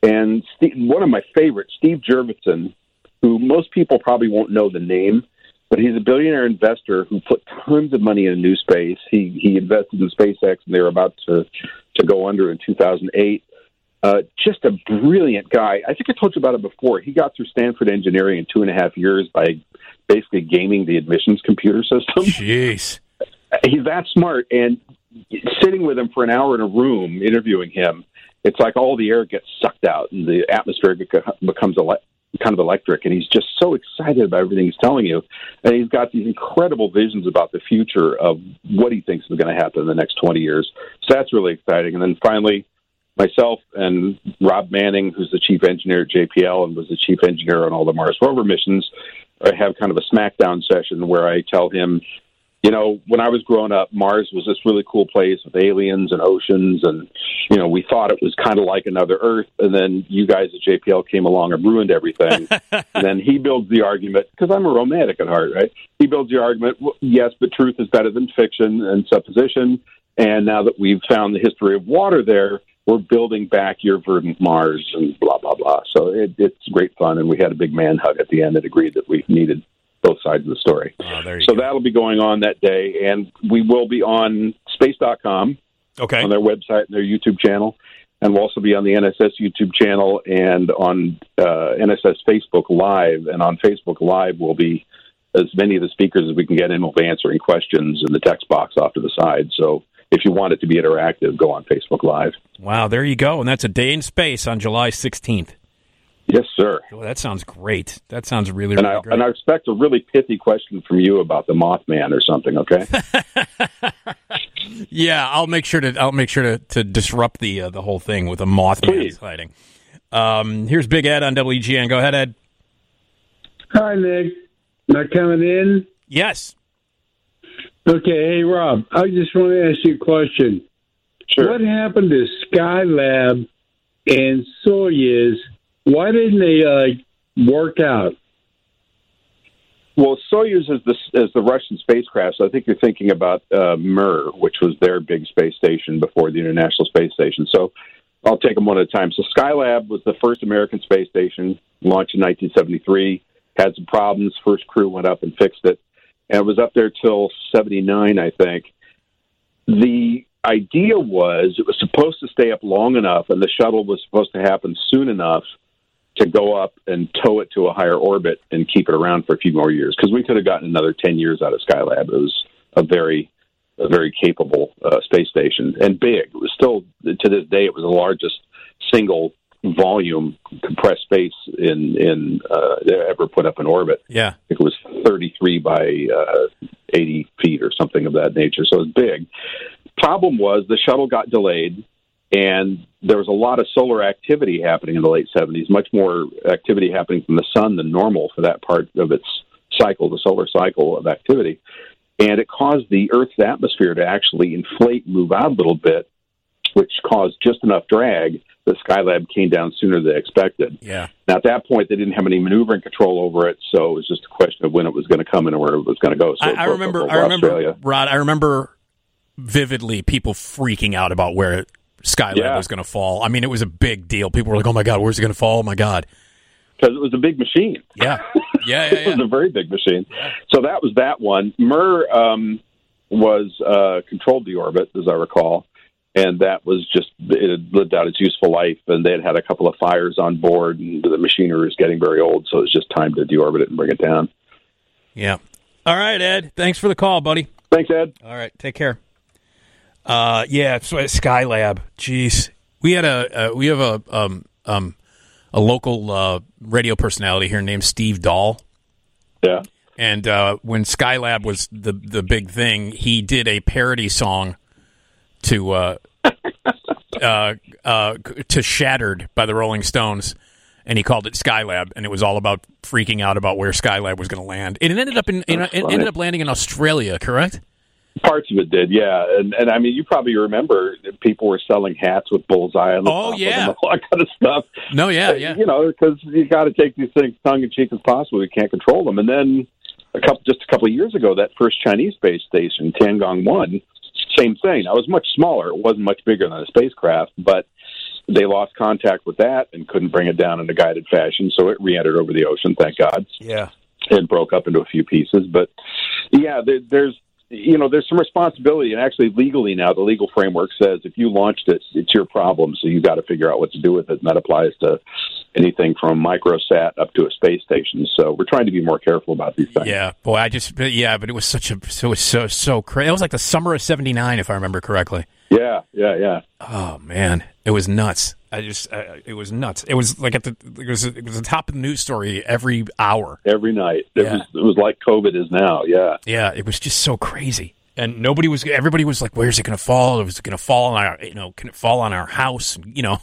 And Steve, one of my favorites, Steve Jurvetson, who most people probably won't know the name, but he's a billionaire investor who put tons of money into new space. He he invested in SpaceX, and they were about to, to go under in two thousand eight. Uh, just a brilliant guy. I think I told you about it before. He got through Stanford engineering in two and a half years by basically gaming the admissions computer system. Jeez. He's that smart. And sitting with him for an hour in a room, interviewing him, it's like all the air gets sucked out and the atmosphere becomes ele- kind of electric. And he's just so excited about everything he's telling you. And he's got these incredible visions about the future of what he thinks is going to happen in the next twenty years. So that's really exciting. And then finally, myself and Rob Manning, who's the chief engineer at J P L and was the chief engineer on all the Mars rover missions, I have kind of a smackdown session where I tell him, you know, when I was growing up, Mars was this really cool place with aliens and oceans, and, you know, we thought it was kind of like another Earth, and then you guys at J P L came along and ruined everything. And then he builds the argument, because I'm a romantic at heart, right? He builds the argument, well, yes, but truth is better than fiction and supposition, and now that we've found the history of water there, we're building back your verdant Mars and blah, blah, blah. So it, it's great fun. And we had a big man hug at the end and agreed that we needed both sides of the story. Oh, there you so go. That'll be going on that day. And we will be on space dot com, okay, on their website and their YouTube channel. And we'll also be on the N S S YouTube channel and on uh, N S S Facebook Live. And on Facebook Live, we'll be, as many of the speakers as we can get in, will be answering questions in the text box off to the side. So if you want it to be interactive, go on Facebook Live. Wow, there you go. And that's a day in space on July sixteenth. Yes, sir. Oh, that sounds great. That sounds really, really and I, great. And I expect a really pithy question from you about the Mothman or something, okay? Yeah, I'll make sure to I'll make sure to, to disrupt the uh, the whole thing with a Mothman sighting. Um, here's Big Ed on W G N. Go ahead, Ed. Hi, Nick. Am I coming in? Yes. Okay, hey, Rob, I just want to ask you a question. Sure. What happened to Skylab and Soyuz? Why didn't they uh, work out? Well, Soyuz is the, is the Russian spacecraft, so I think you're thinking about uh, Mir, which was their big space station before the International Space Station. So I'll take them one at a time. So Skylab was the first American space station, launched in nineteen seventy-three, had some problems. First crew went up and fixed it. And it was up there till seventy-nine, I think. The idea was it was supposed to stay up long enough, and the shuttle was supposed to happen soon enough to go up and tow it to a higher orbit and keep it around for a few more years, because we could have gotten another ten years out of Skylab. It was a very, a very capable uh, space station, and big. It was still, to this day, it was the largest single volume compressed space in in uh, ever put up in orbit. Yeah, I think it was thirty-three by uh, eighty feet or something of that nature. So it's big. Problem was the shuttle got delayed, and there was a lot of solar activity happening in the late seventies. Much more activity happening from the sun than normal for that part of its cycle, the solar cycle of activity, and it caused the Earth's atmosphere to actually inflate, move out a little bit. which caused just enough drag that Skylab came down sooner than expected. Yeah. Now, at that point, they didn't have any maneuvering control over it, so it was just a question of when it was going to come and where it was going to go. So I, I remember, I remember, Australia. Rod, I remember vividly people freaking out about where Skylab yeah. was going to fall. I mean, it was a big deal. People were like, oh, my God, where's it going to fall? Oh, my God. Because it was a big machine. Yeah. Yeah, yeah, yeah. It was a very big machine. So that was that one. Mir um, was uh, controlled the orbit, as I recall, and that was just, it had lived out its useful life, and they had had a couple of fires on board, and the machinery was getting very old, so it was just time to deorbit it and bring it down. Yeah. All right, Ed. Thanks for the call, buddy. Thanks, Ed. All right. Take care. Uh, yeah, so Skylab. Jeez. We had a, uh, we have a, um, um, a local uh, radio personality here named Steve Dahl. Yeah. And uh, when Skylab was the the big thing, he did a parody song to uh, uh, uh, to Shattered by the Rolling Stones, and he called it Skylab, and it was all about freaking out about where Skylab was going to land. And it ended up in, in it ended up landing in Australia, correct? Parts of it did, yeah, and and I mean, you probably remember that people were selling hats with bullseye on the oh, top yeah. and all that kind of stuff. No, yeah, yeah, you know, because you got to take these things tongue in cheek as possible. We can't control them. And then a couple, just a couple of years ago, that first Chinese space station, Tiangong One, same thing. Now, it was much smaller. It wasn't much bigger than a spacecraft, but they lost contact with that and couldn't bring it down in a guided fashion, so it re-entered over the ocean. Thank God. Yeah, and broke up into a few pieces, but yeah, there, there's. You know, there's some responsibility, and actually legally now, the legal framework says if you launched it, it's your problem, so you've got to figure out what to do with it, and that applies to anything from microsat up to a space station. So we're trying to be more careful about these things. Yeah, boy, I just, yeah, but it was such a, so it was so, so crazy. It was like the summer of seventy-nine, if I remember correctly. Yeah, yeah, yeah. Oh, man, it was nuts. I just, uh, it was nuts. It was like at the, it was, it was the top of the news story every hour, every night. It yeah. was, it was like COVID is now. Yeah, yeah. It was just so crazy, and nobody was. Everybody was like, "Where's it going to fall? Is it going to fall on our, you know, can it fall on our house? You know."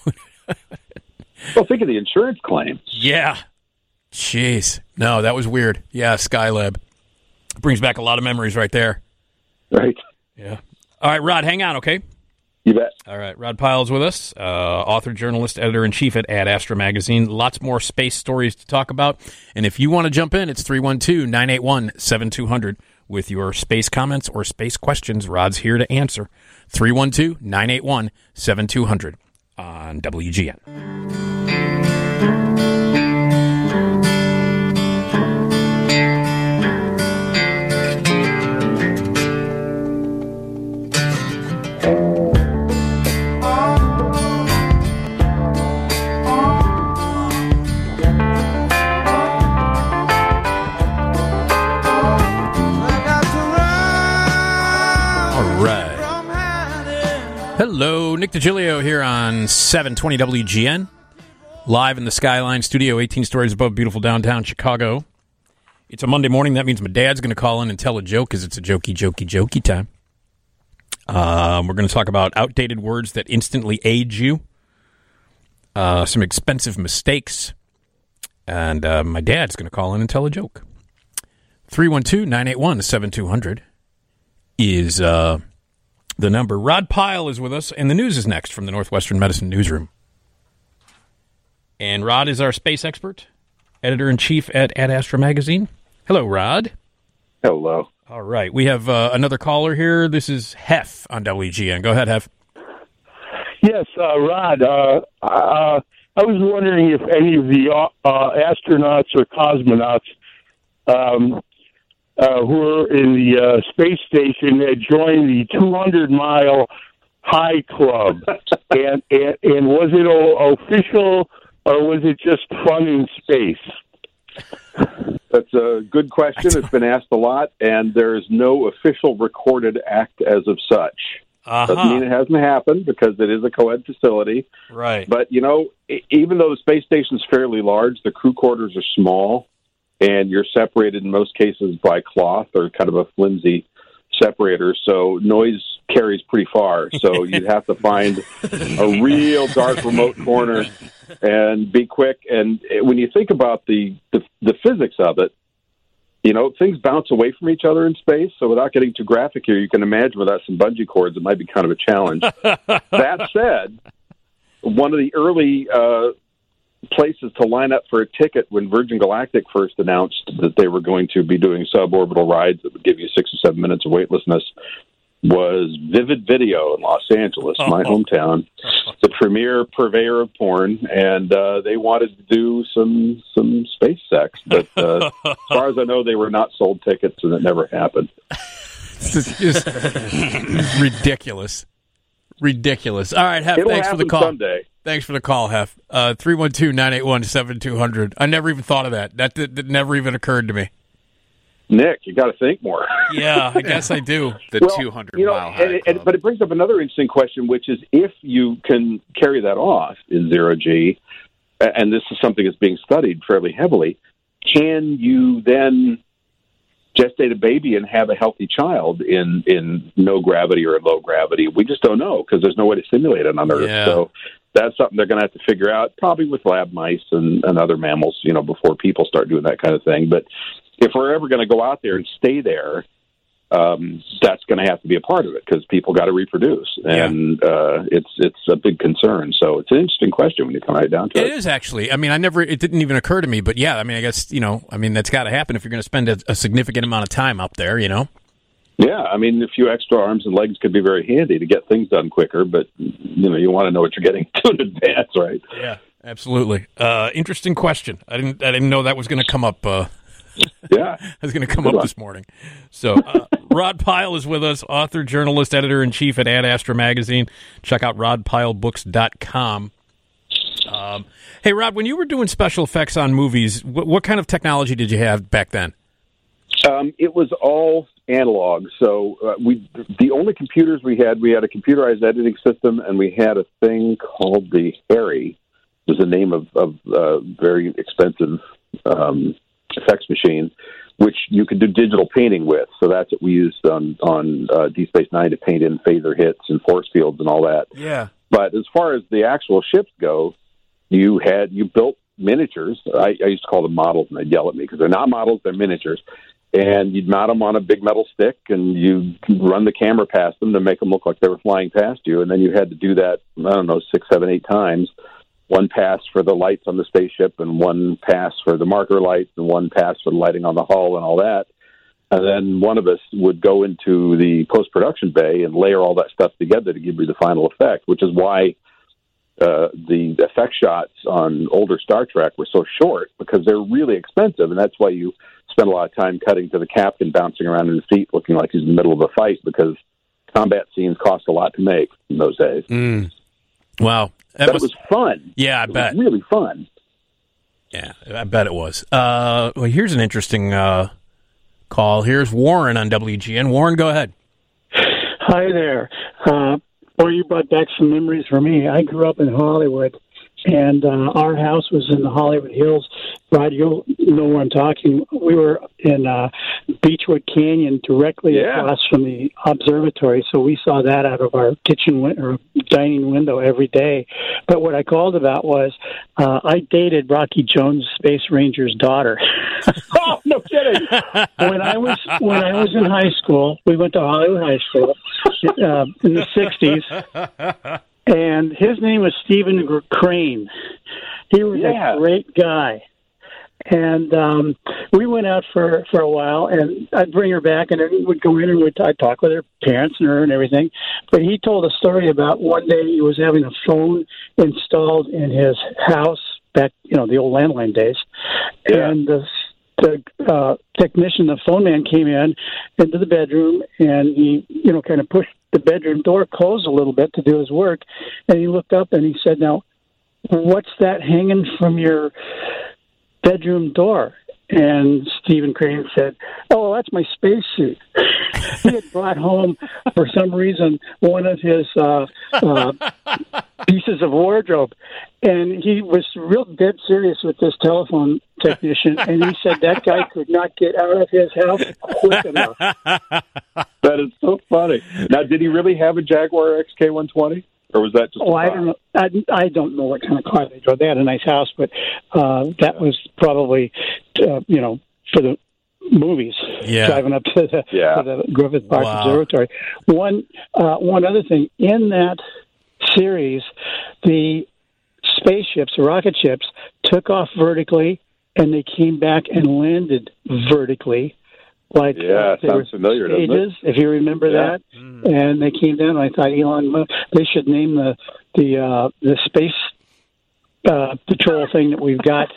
Well, think of the insurance claims. Yeah. Jeez. No, that was weird. Yeah, Skylab brings back a lot of memories right there. Right. Yeah. All right, Rod, hang on, okay? You bet. All right, Rod Pyle's with us, uh, author, journalist, editor-in-chief at Ad Astra Magazine. Lots more space stories to talk about. And if you want to jump in, it's three one two, nine eight one, seven two zero zero with your space comments or space questions. Rod's here to answer. three one two, nine eight one, seven two zero zero on W G N. Hello, Nick DiGilio here on seven twenty W G N, live in the Skyline studio, eighteen stories above beautiful downtown Chicago. It's a Monday morning. That means my dad's going to call in and tell a joke because it's a jokey, jokey, jokey time. Uh, we're going to talk about outdated words that instantly age you, uh, some expensive mistakes, and uh, my dad's going to call in and tell a joke. three one two, nine eight one, seven two zero zero is... Uh, The number. Rod Pyle is with us, and the news is next from the Northwestern Medicine Newsroom. And Rod is our space expert, editor-in-chief at Ad Astra Magazine. Hello, Rod. Hello. All right. We have uh, another caller here. This is Hef on W G N. Go ahead, Hef. Yes, uh, Rod. Uh, uh, I was wondering if any of the uh, astronauts or cosmonauts um Uh, who are in the uh, space station that joined the two hundred mile high club. and, and and was it o- official or was it just fun in space? That's a good question. It's been asked a lot, and there is no official recorded act as of such. Uh-huh. Doesn't mean it hasn't happened because it is a co-ed facility. Right. But, you know, even though the space station is fairly large, the crew quarters are small. And you're separated in most cases by cloth or kind of a flimsy separator, so noise carries pretty far. So you'd have to find a real dark remote corner and be quick. And when you think about the, the, the physics of it, You know, things bounce away from each other in space, so without getting too graphic here, you can imagine without some bungee cords, it might be kind of a challenge. That said, one of the early uh, places to line up for a ticket when Virgin Galactic first announced that they were going to be doing suborbital rides that would give you six or seven minutes of weightlessness was Vivid Video in Los Angeles, my hometown, the premier purveyor of porn, and uh, they wanted to do some some space sex. But uh, as far as I know, they were not sold tickets, and it never happened. It's just ridiculous. Ridiculous. All right, Hef, It'll thanks for the call. Someday. Thanks for the call, Hef. Uh, three one two, nine eight one, seven two zero zero. I never even thought of that. That, that, that never even occurred to me. Nick, you got to think more. Yeah, I guess I do. The well, two hundred mile you know, high and, and, but it brings up another interesting question, which is if you can carry that off in zero-G, and this is something that's being studied fairly heavily, can you then gestate a baby and have a healthy child in, in no gravity or in low gravity? We just don't know because there's no way to simulate it on Earth. Yeah. So that's something they're going to have to figure out, probably with lab mice and, and other mammals, you know, before people start doing that kind of thing. But if we're ever going to go out there and stay there, um, that's going to have to be a part of it because people got to reproduce, and yeah. uh, it's it's a big concern. So it's an interesting question when you come right down to it. It is actually. I mean, I never. It didn't even occur to me, but yeah. I mean, I guess you know. I mean, that's got to happen if you're going to spend a, a significant amount of time up there. You know. Yeah, I mean, a few extra arms and legs could be very handy to get things done quicker, but you know, you want to know what you're getting to in advance, right? Yeah, absolutely. Uh, interesting question. I didn't. I didn't know that was going to come up. Uh, Yeah, I was going to come Good up luck. This morning. So, uh, Rod Pyle is with us, author, journalist, editor-in-chief at Ad Astra Magazine. Check out rod pyle books dot com. Um, hey, Rod, when you were doing special effects on movies, wh- what kind of technology did you have back then? Um, it was all analog. So, uh, we the only computers we had, we had a computerized editing system, and we had a thing called the Harry. It was the name of of uh, very expensive Um, effects machine, which you could do digital painting with. So that's what we used on, on uh, Deep Space Nine to paint in phaser hits and force fields and all that. Yeah. But as far as the actual ships go, you had you built miniatures. I, I used to call them models, and they'd yell at me because they're not models, they're miniatures. And you'd mount them on a big metal stick, and you run the camera past them to make them look like they were flying past you. And then you had to do that, I don't know, six, seven, eight times. One pass for the lights on the spaceship, and one pass for the marker lights, and one pass for the lighting on the hull and all that. And then one of us would go into the post-production bay and layer all that stuff together to give you the final effect, which is why uh, the effect shots on older Star Trek were so short, because they're really expensive, and that's why you spend a lot of time cutting to the captain bouncing around in his seat looking like he's in the middle of a fight, because combat scenes cost a lot to make in those days. Mm. Wow. That, that was, was fun. Yeah, I it bet. Was really fun. Yeah, I bet it was. Uh, well, here's an interesting uh, call. Here's Warren on W G N. Warren, go ahead. Hi there. Uh, boy, you brought back some memories for me. I grew up in Hollywood, and uh, our house was in the Hollywood Hills. Rod, you'll know where I'm talking. We were in uh, Beechwood Canyon directly yeah. across from the observatory, so we saw that out of our kitchen win- or dining window every day. But what I called about was uh, I dated Rocky Jones Space Ranger's daughter. Oh, no kidding! when I was when I was in high school, we went to Hollywood High School uh, in the sixties. And his name was Stephen Crane. He was yeah. a great guy. And um, we went out for, for a while, and I'd bring her back, and we would go in, and we'd, I'd talk with her parents and her and everything. But he told a story about one day he was having a phone installed in his house back, you know, the old landline days. Yeah. And the, the uh, technician, the phone man, came in into the bedroom, and he, you know, kind of pushed the bedroom door closed a little bit to do his work, and he looked up and he said, "Now, what's that hanging from your bedroom door?" And Stephen Crane said, "Oh, that's my spacesuit." He had brought home, for some reason, one of his uh, uh, pieces of wardrobe, and he was real dead serious with this telephone technician, and he said that guy could not get out of his house quick enough. That is so funny. Now, did he really have a Jaguar X K one twenty? Or was that just oh, I don't know. I, I don't know what kind of car they drove. They had a nice house, but uh, that was probably, uh, you know, for the movies, yeah. driving up to the, yeah. to the Griffith Park wow. Observatory. One uh, one other thing, in that series, the spaceships, the rocket ships, took off vertically, and they came back and landed vertically. Like yeah, uh, sounds familiar, doesn't it? If you remember yeah. that. Mm. And they came down, and I thought, Elon Musk, they should name the, the, uh, the space uh, patrol thing that we've got.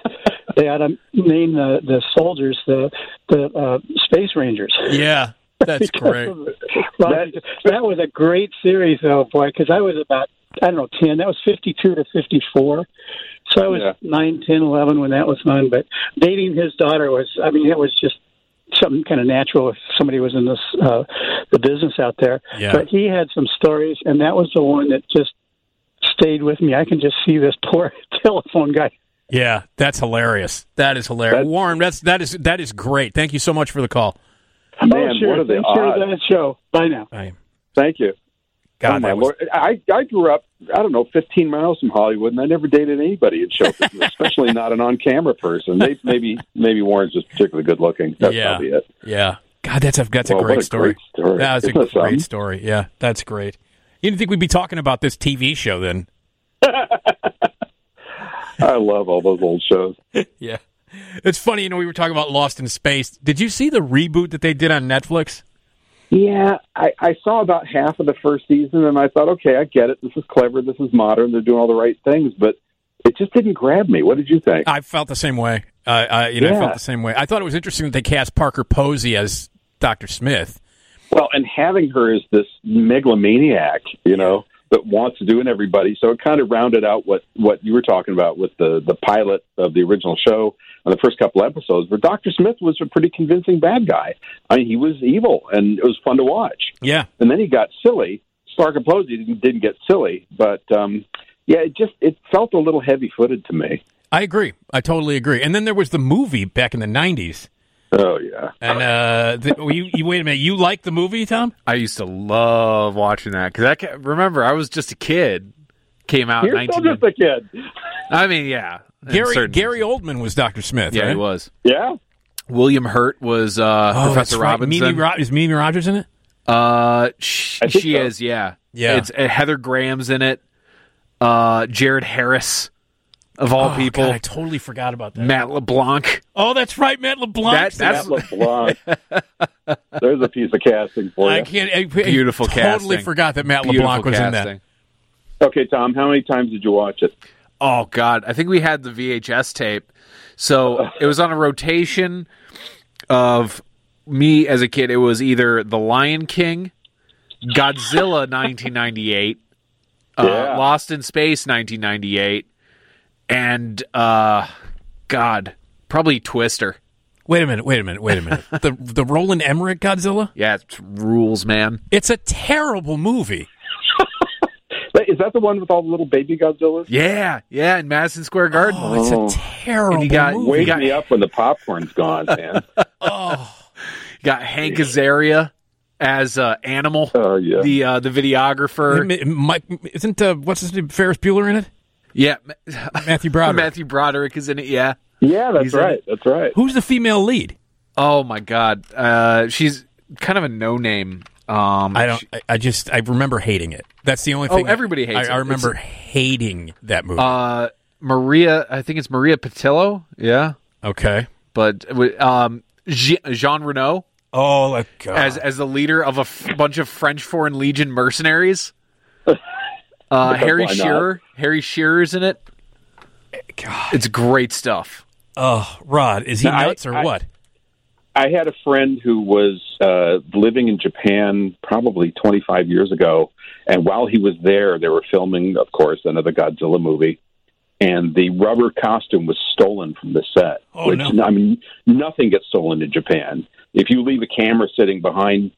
They ought to name the, the soldiers the the uh, Space Rangers. Yeah, that's great. That, that was a great series, though, boy, because I was about, I don't know, ten. That was fifty-two to fifty-four. So I was yeah. nine, ten, eleven when that was on. But dating his daughter was, I mean, it was just something kind of natural if somebody was in this uh, the business out there. Yeah. But he had some stories, and that was the one that just stayed with me. I can just see this poor telephone guy. Yeah, that's hilarious. That is hilarious. That's, Warren, that's that is that is great. Thank you so much for the call. Man, oh, sure. What are the Thanks odds? That show. Bye now. Bye. Thank you. God, oh my was... Lord. I, I grew up, I don't know, fifteen miles from Hollywood, and I never dated anybody in show business, especially not an on-camera person. They, maybe maybe Warren's just particularly good-looking. That's yeah. probably it. Yeah. God, that's a, that's well, a, great, a story. great story. That was Isn't a great something? story. Yeah, that's great. You didn't think we'd be talking about this T V show then? I love all those old shows. Yeah. It's funny, you know, we were talking about Lost in Space. Did you see the reboot that they did on Netflix? Yeah, I, I saw about half of the first season, and I thought, okay, I get it. This is clever. This is modern. They're doing all the right things, but it just didn't grab me. What did you think? I felt the same way. Uh, I, you know, yeah. I felt the same way. I thought it was interesting that they cast Parker Posey as Doctor Smith. Well, and having her as this megalomaniac, you know, that wants to do in everybody. So it kind of rounded out what, what you were talking about with the, the pilot of the original show and the first couple episodes, where Doctor Smith was a pretty convincing bad guy. I mean, he was evil, and it was fun to watch. Yeah. And then he got silly. Parker Posey didn't, didn't get silly, but, um, yeah, it just it felt a little heavy-footed to me. I agree. I totally agree. And then there was the movie back in the nineties. Oh, yeah. And uh, the, you, you, wait a minute. You like the movie, Tom? I used to love watching that. Because I can't, remember, I was just a kid. Came out in nineteen... You're still just a kid. I mean, yeah. Gary Gary Oldman was Doctor Smith, yeah, right? He was. Yeah. William Hurt was uh, oh, Professor Robinson. Right. Mimi Ro- is Mimi Rogers in it? Uh, She, she so. is, yeah. Yeah. It's, uh, Heather Graham's in it. Uh, Jared Harris. Of all oh, people. God, I totally forgot about that. Matt LeBlanc. Oh, that's right, Matt LeBlanc. That, that's... Matt LeBlanc. There's a piece of casting for you. I can't, I, Beautiful I totally casting. totally forgot that Matt Beautiful LeBlanc was casting. in that. Okay, Tom, how many times did you watch it? Oh, God. I think we had the V H S tape. So it was on a rotation of me as a kid. It was either The Lion King, Godzilla nineteen ninety-eight, yeah. uh, Lost in Space nineteen ninety-eight, and, uh, God, probably Twister. Wait a minute, wait a minute, wait a minute. the the Roland Emmerich Godzilla? Yeah, it rules, man. It's a terrible movie. Is that the one with all the little baby Godzillas? Yeah, yeah, in Madison Square Garden. Oh, it's oh. a terrible you got, movie. Wake got... me up when the popcorn's gone, man. oh, you got Hank Azaria as uh, Animal, oh, yeah. the uh, the videographer. Isn't, Mike, isn't uh, what's his name, Ferris Bueller in it? Yeah, Matthew Broderick. Matthew Broderick is in it. Yeah, yeah, that's He's right. That's right. Who's the female lead? Oh my God, uh, she's kind of a no-name. Um, I don't. She, I, I just. I remember hating it. That's the only thing. Oh, everybody hates I, it. I remember it's, hating that movie. Uh, Maria, I think it's Maria Patillo. Yeah. Okay. But um, Jean Reno. Oh my God. As as the leader of a f- bunch of French Foreign Legion mercenaries. Uh, Harry Shearer. Harry Shearer's in it. God. It's great stuff. Oh, Rod, is he now, nuts I, or I, what? I had a friend who was uh, living in Japan probably twenty-five years ago, and while he was there, they were filming, of course, another Godzilla movie, and the rubber costume was stolen from the set. Oh, which, no. I mean, nothing gets stolen in Japan. If you leave a camera sitting behind...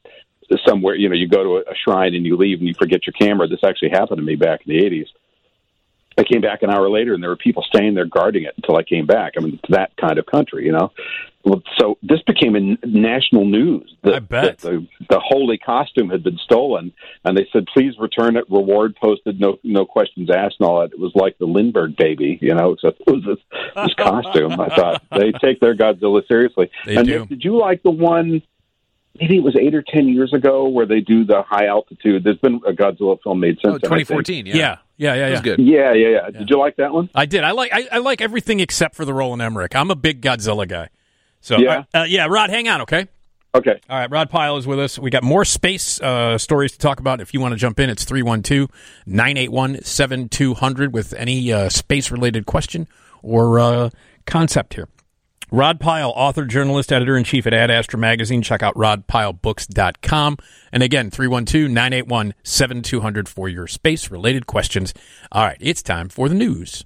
somewhere, you know, you go to a shrine and you leave and you forget your camera. This actually happened to me back in the eighties. I came back an hour later, and there were people staying there guarding it until I came back. I mean, it's that kind of country, you know. So this became a national news. The, I bet. The, the, the holy costume had been stolen, and they said, please return it, reward posted, no no questions asked and all that. It was like the Lindbergh baby, you know, except it was this, this costume. I thought, they take their Godzilla seriously. They and do. Nick, did you like the one, maybe it was eight or ten years ago, where they do the high altitude? There's been a Godzilla film made since. Oh, twenty fourteen, yeah. Yeah. Yeah, yeah, yeah. It was good. Yeah, yeah, yeah. Did you like that one? I did. I like I, I like everything except for the Roland Emmerich. I'm a big Godzilla guy. So yeah, uh, uh, yeah. Rod, hang on, okay? Okay. All right, Rod Pyle is with us. We got more space uh, stories to talk about. If you want to jump in, it's three one two, nine eight one, seven two zero zero with any uh, space-related question or uh, concept here. Rod Pyle, author, journalist, editor-in-chief at Ad Astra Magazine. Check out rod pyle books dot com. And again, three one two, nine eight one, seven two zero zero for your space-related questions. All right, it's time for the news.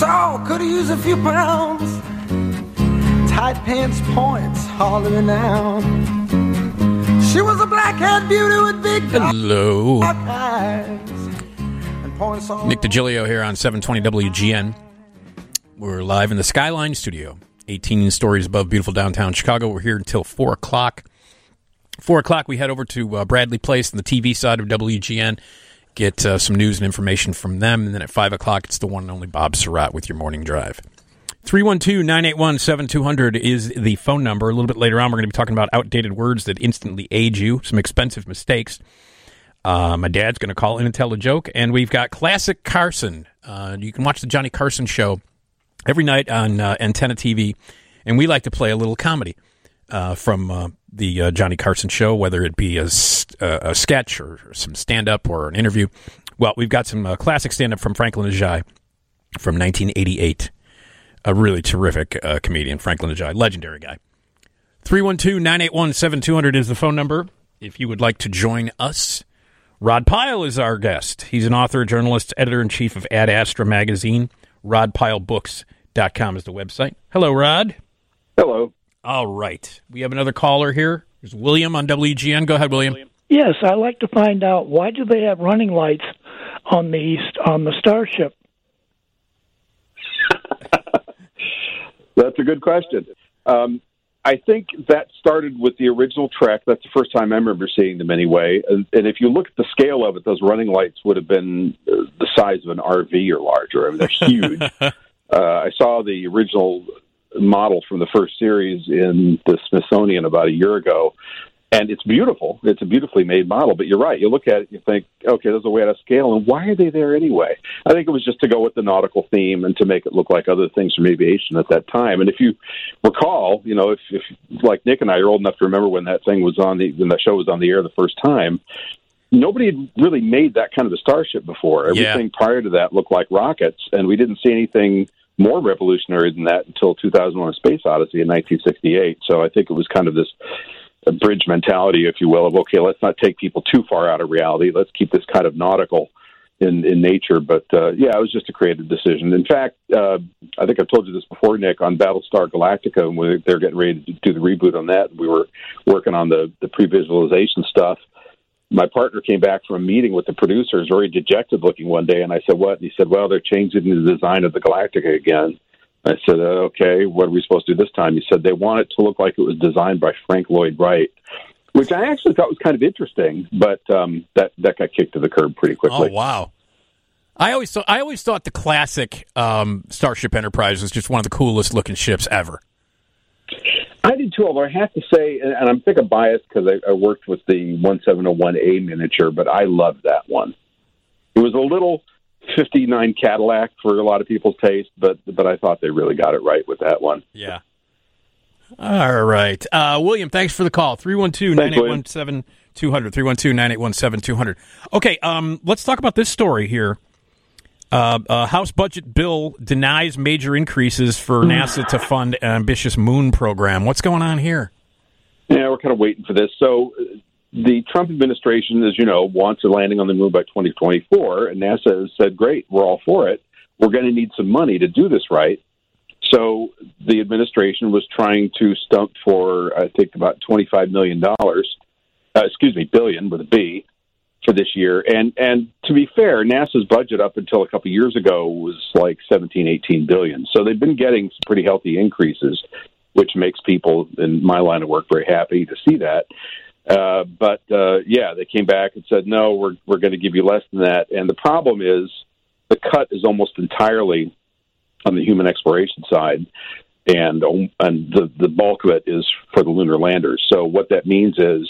Tall, could have used a few pounds. Tight pants, points, hollering out. She was a black-haired beauty with big Hello. Dark eyes. And Nick DiGilio here on seven twenty W G N. We're live in the Skyline studio, eighteen stories above beautiful downtown Chicago. We're here until four o'clock. four o'clock, we head over to uh, Bradley Place on the T V side of W G N. Get uh, some news and information from them. And then at five o'clock, it's the one and only Bob Surratt with your morning drive. three one two, nine eight one, seven two zero zero is the phone number. A little bit later on, we're going to be talking about outdated words that instantly age you, some expensive mistakes. Uh, my dad's going to call in and tell a joke. And we've got Classic Carson. Uh, you can watch the Johnny Carson show every night on uh, Antenna T V. And we like to play a little comedy uh, from... Uh, the uh, Johnny Carson show, whether it be a, uh, a sketch or, or some stand-up or an interview. Well, we've got some uh, classic stand-up from Franklin Ajay from nineteen eighty-eight. A really terrific uh, comedian, Franklin Ajay, legendary guy. three one two, nine eight one, seven two zero zero is the phone number if you would like to join us. Rod Pyle is our guest. He's an author, journalist, editor-in-chief of Ad Astra Magazine. rod pyle books dot com is the website. Hello, Rod. Hello. All right. We have another caller here. There's William on W G N. Go ahead, William. Yes, I'd like to find out, why do they have running lights on the east, on the Starship? That's a good question. Um, I think that started with the original Trek. That's the first time I remember seeing them anyway. And, and if you look at the scale of it, those running lights would have been the size of an R V or larger. I mean, they're huge. uh, I saw the original... model from the first series in the Smithsonian about a year ago, and it's beautiful. It's a beautifully made model, but you're right. You look at it, you think, okay, there's a way out of scale, and why are they there anyway? I think it was just to go with the nautical theme and to make it look like other things from aviation at that time. And if you recall, you know, if, if like Nick and I are old enough to remember when that thing was on the, when that show was on the air the first time, nobody had really made that kind of a Starship before. Everything yeah. prior to that looked like rockets, and we didn't see anything more revolutionary than that until two thousand one: A Space Odyssey in nineteen sixty-eight. So I think it was kind of this bridge mentality, if you will, of, okay, let's not take people too far out of reality. Let's keep this kind of nautical in, in nature. But, uh, yeah, it was just a creative decision. In fact, uh, I think I've told you this before, Nick, on Battlestar Galactica, when they're getting ready to do the reboot on that, we were working on the, the pre-visualization stuff. My partner came back from a meeting with the producers, very dejected looking one day, and I said, what? And he said, well, they're changing the design of the Galactica again. I said, okay, what are we supposed to do this time? He said, they want it to look like it was designed by Frank Lloyd Wright, which I actually thought was kind of interesting, but um, that, that got kicked to the curb pretty quickly. Oh, wow. I always thought, I always thought the classic um, Starship Enterprise was just one of the coolest looking ships ever. I did too, although I have to say, and, and I'm think I'm biased because I, I worked with the seventeen oh one A miniature, but I loved that one. It was a little fifty-nine Cadillac for a lot of people's taste, but but I thought they really got it right with that one. Yeah. All right. Uh, William, thanks for the call. three one two, nine eight one, seven two zero zero. three one two, nine eight one, seven two zero zero. Okay, um, let's talk about this story here. Uh, a House budget bill denies major increases for NASA to fund an ambitious moon program. What's going on here? Yeah, we're kind of waiting for this. So The Trump administration, as you know, wants a landing on the moon by twenty twenty-four, and NASA has said, great, we're all for it. We're going to need some money to do this right. So the administration was trying to stump for, I think, about twenty-five million dollars, uh, excuse me, billion with a B, for this year. And and to be fair, NASA's budget up until a couple of years ago was like seventeen, eighteen billion. So they've been getting some pretty healthy increases, which makes people in my line of work very happy to see that. Uh, but uh, yeah, they came back and said, no, we're we're going to give you less than that. And the problem is the cut is almost entirely on the human exploration side, and and the, the bulk of it is for the lunar landers. So what that means is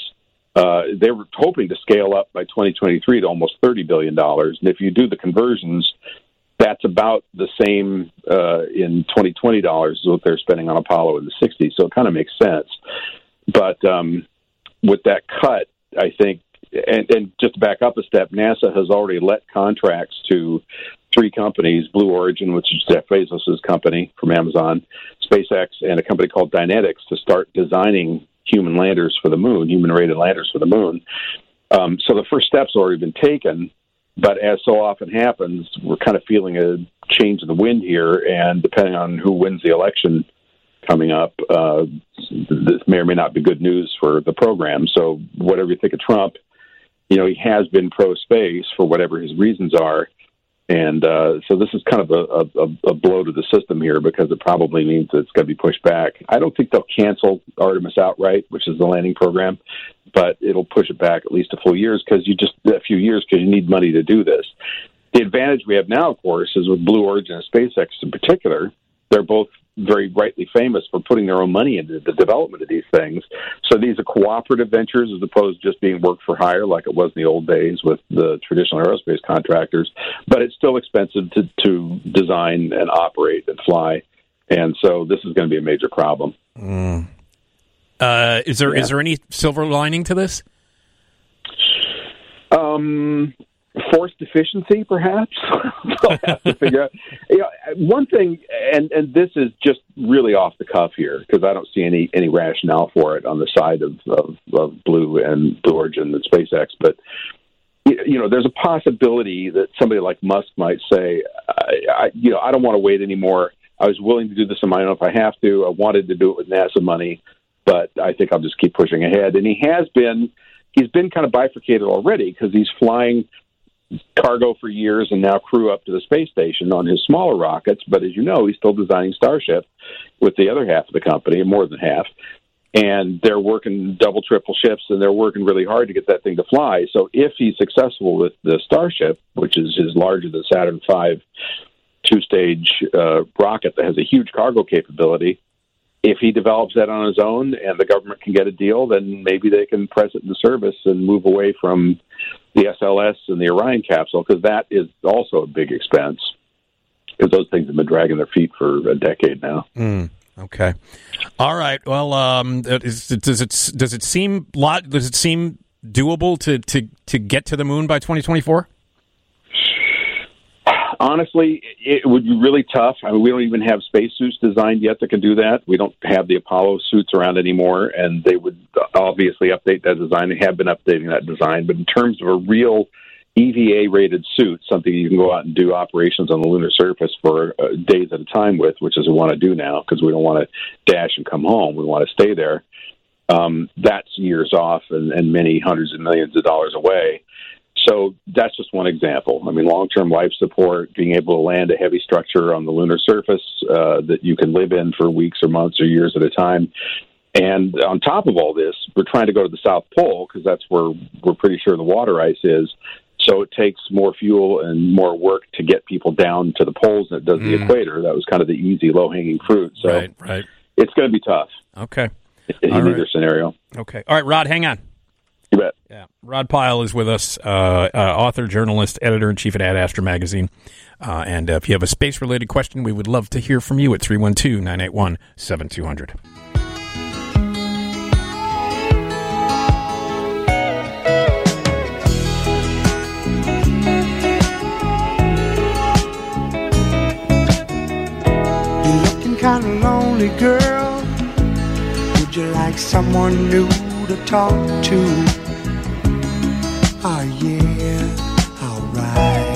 uh, they were hoping to scale up by twenty twenty-three to almost thirty billion dollars. And if you do the conversions, that's about the same uh, in twenty twenty dollars as what they're spending on Apollo in the sixties. So it kind of makes sense. But um, with that cut, I think, and, and just to back up a step, NASA has already let contracts to three companies, Blue Origin, which is Jeff Bezos' company from Amazon, SpaceX, and a company called Dynetics, to start designing human landers for the moon, human-rated landers for the moon. Um, so the first step's already been taken, but as so often happens, we're kind of feeling a change in the wind here, and depending on who wins the election coming up, uh, this may or may not be good news for the program. So whatever you think of Trump, you know, he has been pro-space for whatever his reasons are. And uh, so this is kind of a, a, a blow to the system here, because it probably means that it's going to be pushed back. I don't think they'll cancel Artemis outright, which is the landing program, but it'll push it back at least a few years because you just a few years because you need money to do this. The advantage we have now, of course, is with Blue Origin and SpaceX in particular. They're both very rightly famous for putting their own money into the development of these things. So these are cooperative ventures as opposed to just being work for hire like it was in the old days with the traditional aerospace contractors. But it's still expensive to, to design and operate and fly. And so this is going to be a major problem. Mm. Uh, is there yeah. is there any silver lining to this? Um. Forced efficiency, perhaps. They'll have to figure out. You know, one thing, and, and this is just really off the cuff here, because I don't see any, any rationale for it on the side of, of, of Blue and Blue Origin and SpaceX, but you know, there's a possibility that somebody like Musk might say, I, I, you know, I don't want to wait anymore. I was willing to do this on my own if I have to. I wanted to do it with NASA money, but I think I'll just keep pushing ahead. And he has been, he's been kind of bifurcated already, because he's flying cargo for years and now crew up to the space station on his smaller rockets. But as you know, he's still designing Starship with the other half of the company, more than half. And they're working double, triple shifts, and they're working really hard to get that thing to fly. So if he's successful with the Starship, which is his larger than Saturn V two-stage uh, rocket that has a huge cargo capability, if he develops that on his own and the government can get a deal, then maybe they can press it into service and move away from the S L S and the Orion capsule, because that is also a big expense, because those things have been dragging their feet for a decade now. Mm, okay. All right. Well, um, is, does it does it seem lot does it seem doable to, to, to get to the moon by twenty twenty-four? Honestly, it would be really tough. I mean, we don't even have spacesuits designed yet that can do that. We don't have the Apollo suits around anymore, and they would obviously update that design. They have been updating that design. But in terms of a real E V A-rated suit, something you can go out and do operations on the lunar surface for uh, days at a time with, which is what we want to do now, because we don't want to dash and come home. We want to stay there. Um, that's years off and, and many hundreds of millions of dollars away. So that's just one example. I mean, long-term life support, being able to land a heavy structure on the lunar surface uh, that you can live in for weeks or months or years at a time. And on top of all this, we're trying to go to the South Pole, because that's where we're pretty sure the water ice is. So it takes more fuel and more work to get people down to the poles than it does mm. the equator. That was kind of the easy, low-hanging fruit. So right, right. It's going to be tough. Okay. In all either right. scenario. Okay. All right, Rod, hang on. You bet. Yeah. Rod Pyle is with us, uh, uh, author, journalist, editor-in-chief at Ad Astra Magazine. Uh, and uh, if you have a space-related question, we would love to hear from you at three one two, nine eight one, seven two zero zero. You're looking kind of lonely, girl. Would you like someone new to talk to? Oh yeah, alright.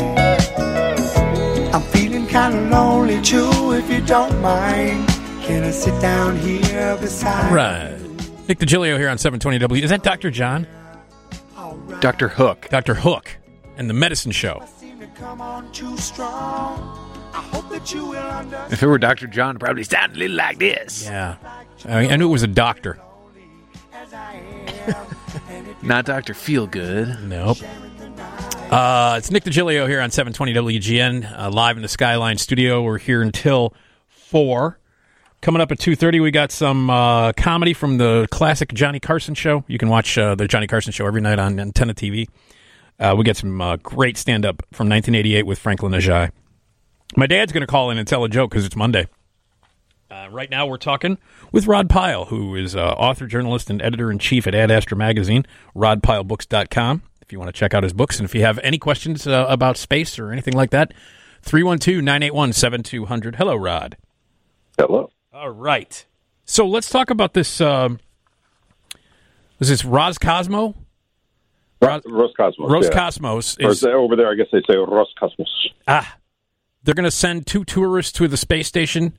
I'm feeling kinda lonely too, if you don't mind. Can I sit down here beside right. you? Nick DiGilio here on seven twenty W. Is that Doctor John? Right. Doctor Hook. Doctor Hook and the Medicine Show. If it were Doctor John, it probably sounded a little like this. Yeah. I, mean, I knew it was a doctor. Not Doctor Feelgood. Nope. Uh, it's Nick DiGilio here on seven twenty W G N, uh, live in the Skyline studio. We're here until four. Coming up at two thirty, we got some uh, comedy from the classic Johnny Carson show. You can watch uh, the Johnny Carson show every night on Antenna T V. Uh, we got some uh, great stand-up from nineteen eighty-eight with Franklin Ajay. My dad's going to call in and tell a joke because it's Monday. Uh, right now we're talking with Rod Pyle, who is uh, author, journalist, and editor-in-chief at Ad Astra Magazine, rod pyle books dot com, if you want to check out his books. And if you have any questions uh, about space or anything like that, three one two, nine eight one, seven two zero zero. Hello, Rod. Hello. All right. So let's talk about this. Um, was this Roscosmo? Ros- Roscosmos. Roscosmos. Yeah. Is, or over there, I guess they say Roscosmos. Ah. They're going to send two tourists to the space station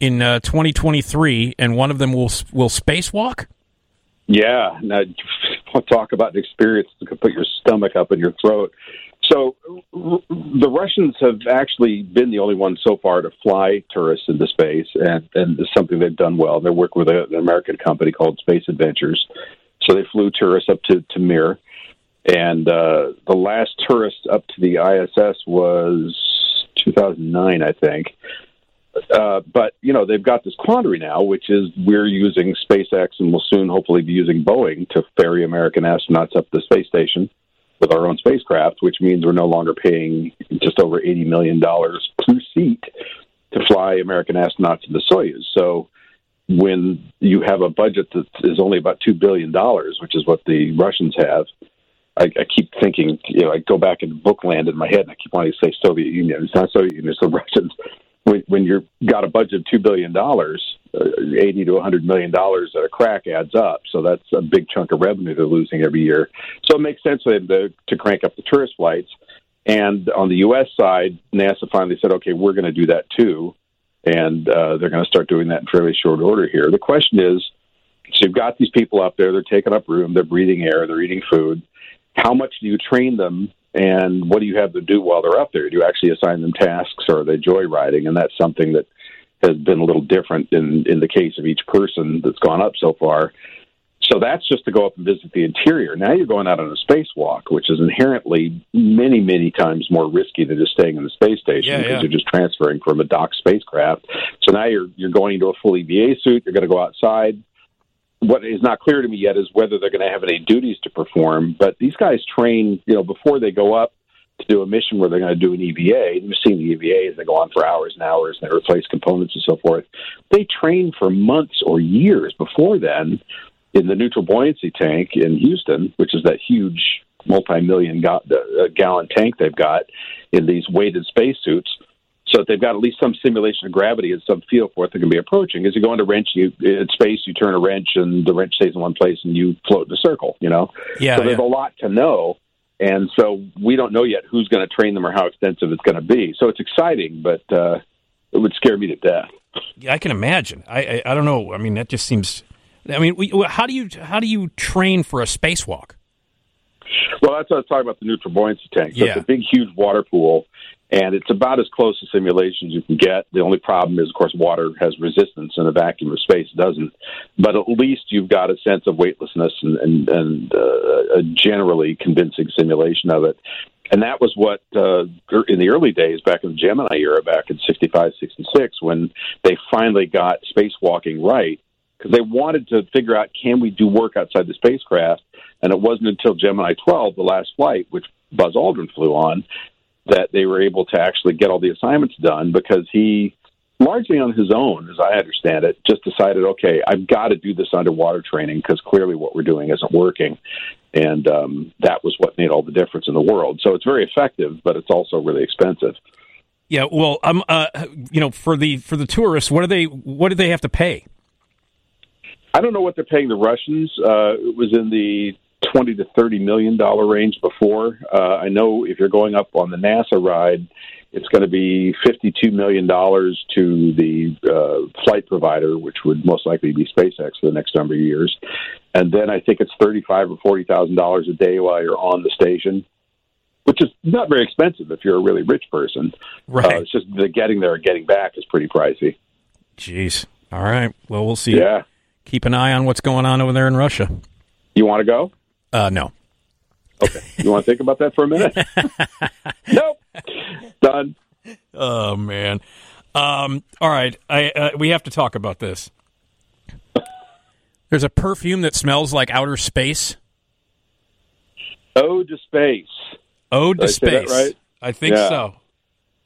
in uh, twenty twenty-three, and one of them will will spacewalk? Yeah. Now, talk about an experience that could put your stomach up in your throat. So r- the Russians have actually been the only ones so far to fly tourists into space, and, and it's something they've done well. They work with a, an American company called Space Adventures. So they flew tourists up to, to Mir, and uh, the last tourist up to the I S S was two thousand nine, I think. Uh, but, you know, they've got this quandary now, which is we're using SpaceX and we'll soon hopefully be using Boeing to ferry American astronauts up to the space station with our own spacecraft, which means we're no longer paying just over eighty million dollars per seat to fly American astronauts in the Soyuz. So when you have a budget that is only about two billion dollars, which is what the Russians have, I, I keep thinking, you know, I go back in bookland in my head, and I keep wanting to say Soviet Union. It's not Soviet Union, it's the Russians. When, when you've got a budget of two billion dollars, uh, eighty to one hundred million dollars at a crack adds up. So that's a big chunk of revenue they're losing every year. So it makes sense for them to, to crank up the tourist flights. And on the U S side, NASA finally said, okay, we're going to do that too. And uh, they're going to start doing that in fairly short order here. The question is, so you've got these people up there, they're taking up room, they're breathing air, they're eating food. How much do you train them, and what do you have them do while they're up there? Do you actually assign them tasks, or are they joyriding? And that's something that has been a little different in, in the case of each person that's gone up so far. So that's just to go up and visit the interior. Now you're going out on a spacewalk, which is inherently many, many times more risky than just staying in the space station, yeah, because yeah. you're just transferring from a docked spacecraft. So now you're you're going into a full E V A suit. You're going to go outside. What is not clear to me yet is whether they're going to have any duties to perform, but these guys train, you know, before they go up to do a mission where they're going to do an E V A. You've seen the E V As, they go on for hours and hours, and they replace components and so forth. They train for months or years before then in the neutral buoyancy tank in Houston, which is that huge multi-million ga- uh, gallon tank they've got in these weighted spacesuits. So they've got at least some simulation of gravity and some feel for what they're going to be approaching. As you go into wrench, you in space, you turn a wrench, and the wrench stays in one place, and you float in a circle, you know? Yeah, so there's yeah. a lot to know, and so we don't know yet who's going to train them or how extensive it's going to be. So it's exciting, but uh, it would scare me to death. Yeah, I can imagine. I, I I don't know. I mean, that just seems... I mean, we, how do you how do you train for a spacewalk? Well, that's what I was talking about, the neutral buoyancy tank. So yeah. It's a big, huge water pool. And it's about as close to simulation as you can get. The only problem is, of course, water has resistance, and a vacuum of space doesn't. But at least you've got a sense of weightlessness and, and, and uh, a generally convincing simulation of it. And that was what, uh, in the early days, back in the Gemini era, back in sixty-five, sixty-six, when they finally got spacewalking right, because they wanted to figure out, can we do work outside the spacecraft? And it wasn't until Gemini twelve, the last flight, which Buzz Aldrin flew on, that they were able to actually get all the assignments done, because he, largely on his own, as I understand it, just decided, okay, I've got to do this underwater training because clearly what we're doing isn't working. And um, that was what made all the difference in the world. So it's very effective, but it's also really expensive. Yeah, well, um, uh, you know, for the for the tourists, what do they what do they have to pay? I don't know what they're paying the Russians. Uh, it was in the twenty to thirty million dollars range before. Uh, I know if you're going up on the NASA ride, it's going to be fifty-two million dollars to the uh, flight provider, which would most likely be SpaceX for the next number of years. And then I think it's thirty-five thousand dollars or forty thousand dollars a day while you're on the station, which is not very expensive if you're a really rich person. Right. Uh, it's just the getting there and getting back is pretty pricey. Jeez. All right. Well, we'll see. Yeah. Keep an eye on what's going on over there in Russia. You want to go? Uh, no. Okay. You want to think about that for a minute? Nope. Done. Oh, man. Um, all right. I uh, we have to talk about this. There's a perfume that smells like outer space. Ode to Space. Ode Did to I Space. Say that right? I think yeah. so.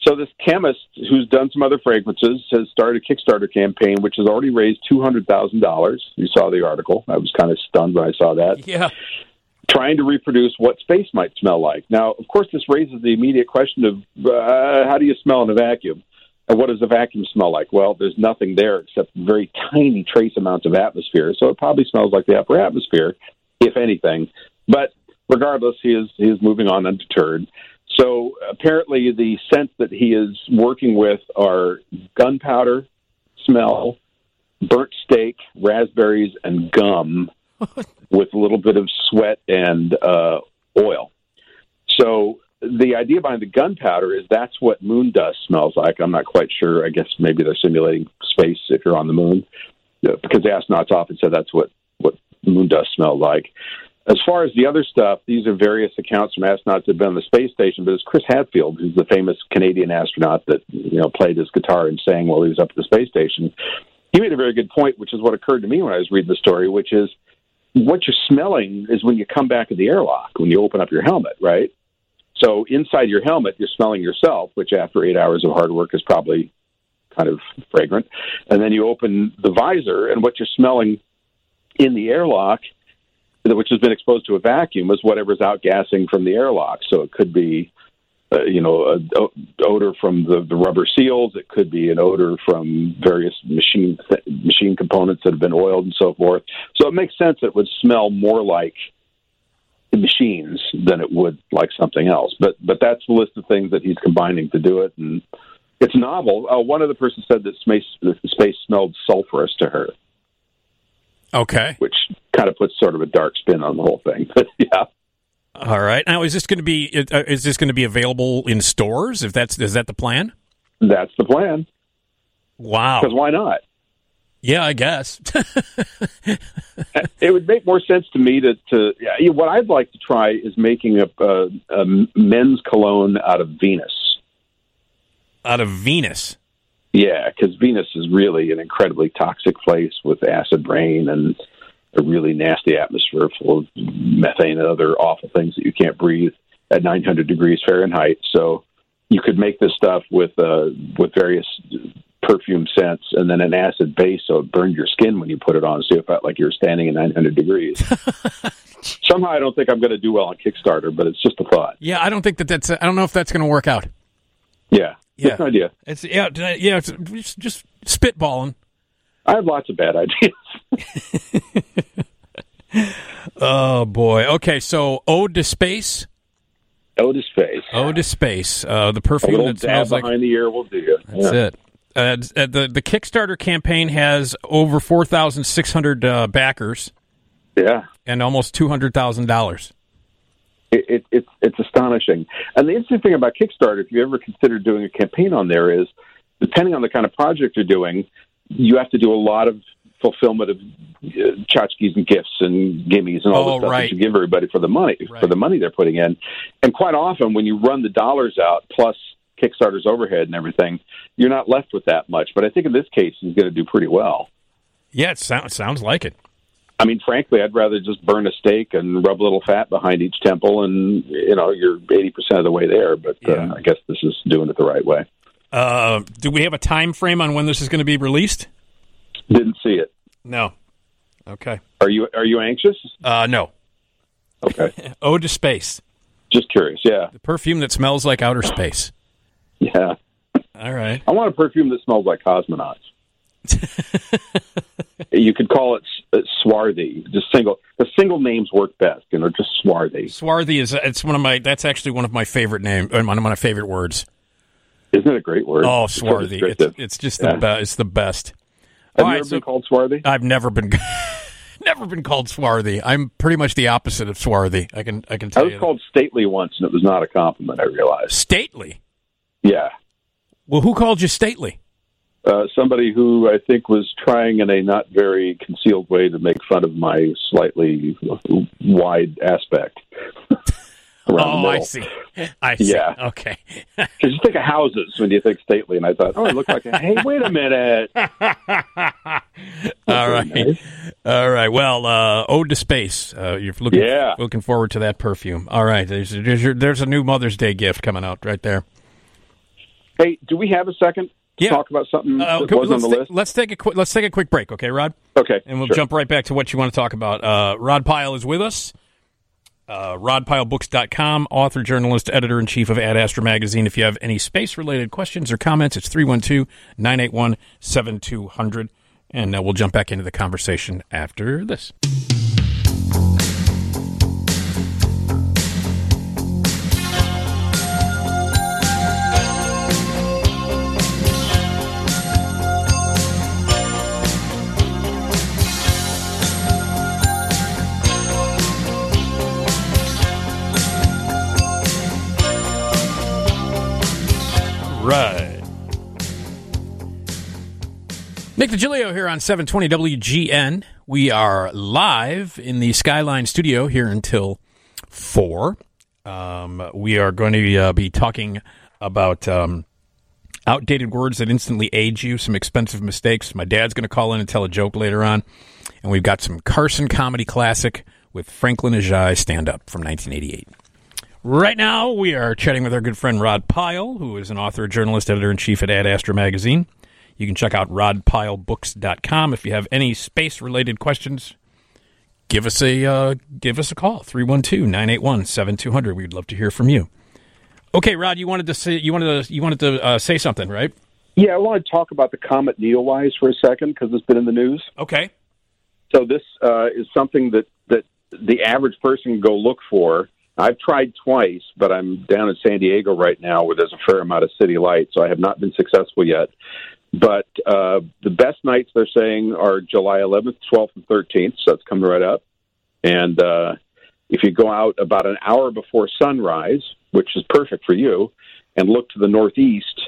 So this chemist who's done some other fragrances has started a Kickstarter campaign, which has already raised two hundred thousand dollars. You saw the article. I was kind of stunned when I saw that. Yeah. Trying to reproduce what space might smell like. Now, of course, this raises the immediate question of uh, how do you smell in a vacuum? And what does a vacuum smell like? Well, there's nothing there except very tiny trace amounts of atmosphere. So it probably smells like the upper atmosphere, if anything. But regardless, he is he is moving on undeterred. So apparently the scents that he is working with are gunpowder, smell, burnt steak, raspberries, and gum with a little bit of sweat and uh, oil. So the idea behind the gunpowder is that's what moon dust smells like. I'm not quite sure. I guess maybe they're simulating space if you're on the moon, because the astronauts often said that's what, what moon dust smelled like. As far as the other stuff, these are various accounts from astronauts that have been on the space station, but it's Chris Hadfield, who's the famous Canadian astronaut that, you know, played his guitar and sang while he was up at the space station. He made a very good point, which is what occurred to me when I was reading the story, which is what you're smelling is when you come back in the airlock, when you open up your helmet, right? So inside your helmet, you're smelling yourself, which after eight hours of hard work is probably kind of fragrant. And then you open the visor, and what you're smelling in the airlock, which has been exposed to a vacuum, is whatever's outgassing from the airlock. So it could be, uh, you know, an odor from the, the rubber seals. It could be an odor from various machine th- machine components that have been oiled and so forth. So it makes sense it would smell more like the machines than it would like something else. But but that's the list of things that he's combining to do it, and it's novel. Uh, one other person said that space, that space smelled sulfurous to her. Okay. Which kind of puts sort of a dark spin on the whole thing. But yeah. All right. Now, is this going to be is this going to be available in stores? If that's is that the plan? That's the plan. Wow. Because why not? Yeah, I guess. It would make more sense to me to, to yeah, what I'd like to try is making a, a, a men's cologne out of Venus. Out of Venus. Yeah, because Venus is really an incredibly toxic place with acid rain and a really nasty atmosphere full of methane and other awful things that you can't breathe at nine hundred degrees Fahrenheit. So you could make this stuff with uh, with various perfume scents and then an acid base so it burned your skin when you put it on, so it felt like you were standing at nine hundred degrees. Somehow I don't think I'm going to do well on Kickstarter, but it's just a thought. Yeah, I don't think that that's – I don't know if that's going to work out. Yeah. Yeah. That's an idea. It's, yeah, yeah it's just, just spitballing. I have lots of bad ideas. Oh, boy. Okay, so Ode to Space. Ode to Space. Ode to Space. Uh, the perfume that smells like... behind the ear will do you. That's yeah. it. Uh, the, the Kickstarter campaign has over four thousand six hundred uh, backers. Yeah. And almost two hundred thousand dollars. It, it, it's, it's astonishing. And the interesting thing about Kickstarter, if you ever consider doing a campaign on there, is depending on the kind of project you're doing, you have to do a lot of fulfillment of uh, tchotchkes and gifts and gimmies and all oh, the stuff right. that you give everybody for the money right. for the money they're putting in. And quite often, when you run the dollars out plus Kickstarter's overhead and everything, you're not left with that much. But I think in this case, he's going to do pretty well. Yeah, it sounds sounds like it. I mean, frankly, I'd rather just burn a steak and rub a little fat behind each temple, and, you know, you're eighty percent of the way there, but uh, yeah. I guess this is doing it the right way. Uh, do we have a time frame on when this is going to be released? Didn't see it. No. Okay. Are you are you anxious? Uh, no. Okay. Ode to Space. Just curious, yeah. The perfume that smells like outer space. Yeah. All right. I want a perfume that smells like cosmonauts. You could call it uh, swarthy. Just single. The single names work best, you know, just swarthy. Swarthy is it's one of my. That's actually one of my favorite name. One of my favorite words. Isn't it a great word? Oh, swarthy. It's, it's, it's just the yeah. best. It's the best. Have All you right, ever so been called swarthy? I've never been. Never been called swarthy. I'm pretty much the opposite of swarthy. I can I can tell you. I was you called that. stately once, and it was not a compliment, I realized. Stately? Yeah. Well, who called you stately? Uh, somebody who I think was trying in a not very concealed way to make fun of my slightly wide aspect. Oh, I see. I see. Yeah. Okay. Because you think of houses when you think stately, and I thought, oh, it looks like a, hey, wait a minute. All right. Nice. All right. Well, uh, Ode to Space. Uh, you're looking, yeah. looking forward to that perfume. All right. There's, there's, your, there's a new Mother's Day gift coming out right there. Hey, do we have a second to yeah. talk about something uh, that was on the th- list? Let's take, a qu- let's take a quick break, okay, Rod? Okay. And we'll sure. jump right back to what you want to talk about. Uh, Rod Pyle is with us. Uh, Rod Pyle Books dot com, author, journalist, editor-in-chief of Ad Astra Magazine. If you have any space-related questions or comments, it's three one two, nine eight one, seven two zero zero. And uh, we'll jump back into the conversation after this. Right. Nick DiGilio here on seven twenty W G N. We are live in the Skyline studio here until four. Um, we are going to uh, be talking about um, outdated words that instantly age you, some expensive mistakes. My dad's going to call in and tell a joke later on. And we've got some Carson comedy classic with Franklin Ajay stand-up from nineteen eighty-eight. Right now, we are chatting with our good friend Rod Pyle, who is an author, journalist, editor-in-chief at Ad Astra Magazine. You can check out Rod Pyle Books dot com. If you have any space-related questions, give us a uh, give us a call, three one two, nine eight one, seven two zero zero. We would love to hear from you. Okay, Rod, you wanted to say you wanted to you wanted to uh, say something, right? Yeah, I want to talk about the comet Neowise for a second because it's been in the news. Okay. So this uh, is something that, that the average person can go look for. I've tried twice, but I'm down in San Diego right now where there's a fair amount of city light, so I have not been successful yet. But uh, the best nights, they're saying, are July eleventh, twelfth, and thirteenth, so that's coming right up. And uh, if you go out about an hour before sunrise, which is perfect for you, and look to the northeast,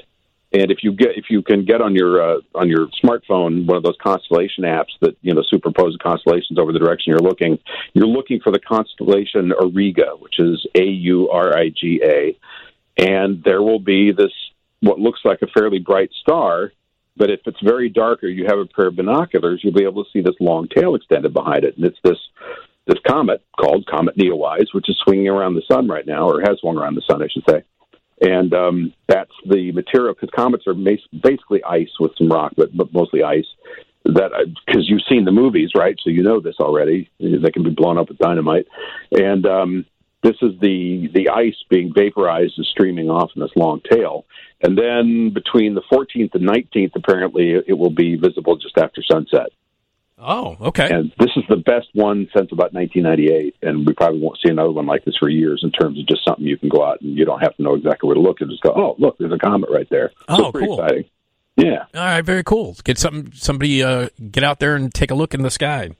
and if you get if you can get on your uh, on your smartphone one of those constellation apps that you know superimpose constellations over the direction you're looking, you're looking for the constellation Auriga, which is A U R I G A, and there will be this what looks like a fairly bright star. But if it's very dark or you have a pair of binoculars, you'll be able to see this long tail extended behind it, and it's this this comet called Comet Neowise, which is swinging around the sun right now, or has swung around the sun, I should say. And um, that's the material, because comets are basically ice with some rock, but, but mostly ice. That because you've seen the movies, right? So you know this already. They can be blown up with dynamite. And um, this is the, the ice being vaporized and streaming off in this long tail. And then between the fourteenth and nineteenth, apparently, it will be visible just after sunset. Oh, okay. And this is the best one since about nineteen ninety-eight, and we probably won't see another one like this for years in terms of just something you can go out and you don't have to know exactly where to look and just go, oh, look, there's a comet right there. Oh, so pretty cool. Exciting. Yeah. All right, very cool. Get something, somebody uh, get out there and take a look in the sky.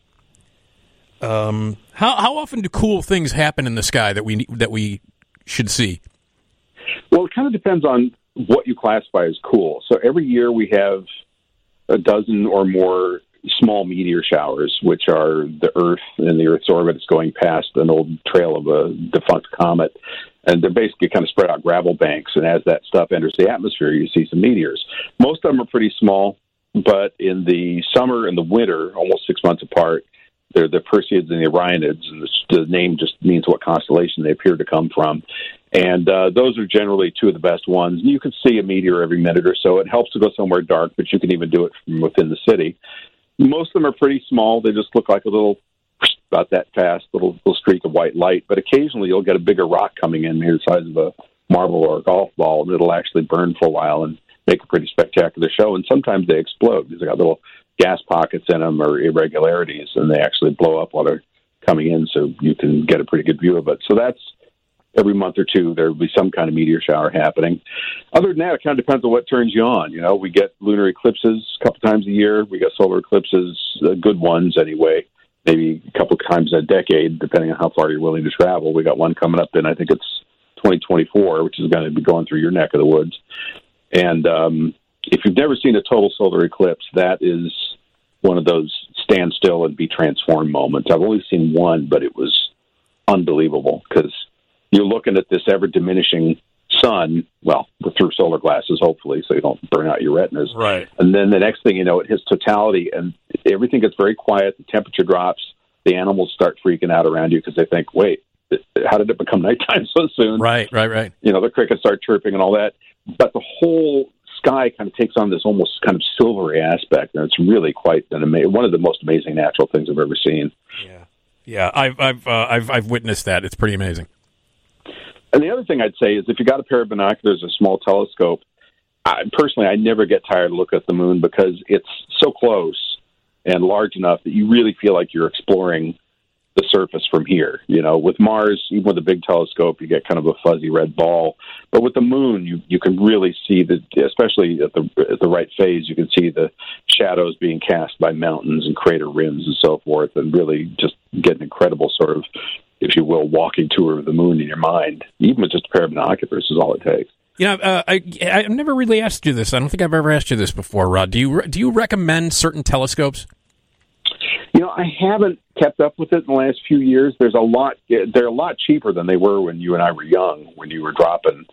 Um, how how often do cool things happen in the sky that we that we should see? Well, it kind of depends on what you classify as cool. So every year we have a dozen or more small meteor showers, which are the Earth and the Earth's orbit is going past an old trail of a defunct comet, and they're basically kind of spread out gravel banks, and as that stuff enters the atmosphere, you see some meteors. Most of them are pretty small, but in the summer and the winter, almost six months apart, they're the Perseids and the Orionids, and the name just means what constellation they appear to come from. And uh, those are generally two of the best ones. You can see a meteor every minute or so. It helps to go somewhere dark, but you can even do it from within the city. Most of them are pretty small. They just look like a little, about that fast, little little streak of white light. But occasionally you'll get a bigger rock coming in here the size of a marble or a golf ball, and it'll actually burn for a while and make a pretty spectacular show. And sometimes they explode. They've got little gas pockets in them or irregularities, and they actually blow up while they're coming in, so you can get a pretty good view of it. So that's every month or two, there will be some kind of meteor shower happening. Other than that, it kind of depends on what turns you on. You know, we get lunar eclipses a couple times a year. We get solar eclipses, uh, good ones anyway, maybe a couple times in a decade, depending on how far you're willing to travel. We got one coming up in, I think it's twenty twenty-four, which is going to be going through your neck of the woods. And um, if you've never seen a total solar eclipse, that is one of those stand still and be transformed moments. I've only seen one, but it was unbelievable because you're looking at this ever-diminishing sun, well, through solar glasses, hopefully, so you don't burn out your retinas. Right. And then the next thing you know, it hits totality, and everything gets very quiet, the temperature drops, the animals start freaking out around you because they think, wait, how did it become nighttime so soon? Right, right, right. You know, the crickets start chirping and all that. But the whole sky kind of takes on this almost kind of silvery aspect, and it's really quite an amazing, one of the most amazing natural things I've ever seen. Yeah, yeah, I've I've uh, I've, I've witnessed that. It's pretty amazing. And the other thing I'd say is if you got a pair of binoculars or a small telescope, I, personally, I never get tired of looking at the moon because it's so close and large enough that you really feel like you're exploring the surface from here. You know, with Mars, even with a big telescope, you get kind of a fuzzy red ball. But with the moon, you, you can really see, the, especially at the, at the right phase, you can see the shadows being cast by mountains and crater rims and so forth, and really just get an incredible sort of, if you will, walking tour of the moon in your mind, even with just a pair of binoculars is all it takes. Yeah, you know, uh, I, I've never really asked you this. I don't think I've ever asked you this before, Rod. Do you do you recommend certain telescopes? You know, I haven't kept up with it in the last few years. There's a lot. They're a lot cheaper than they were when you and I were young. When you were dropping,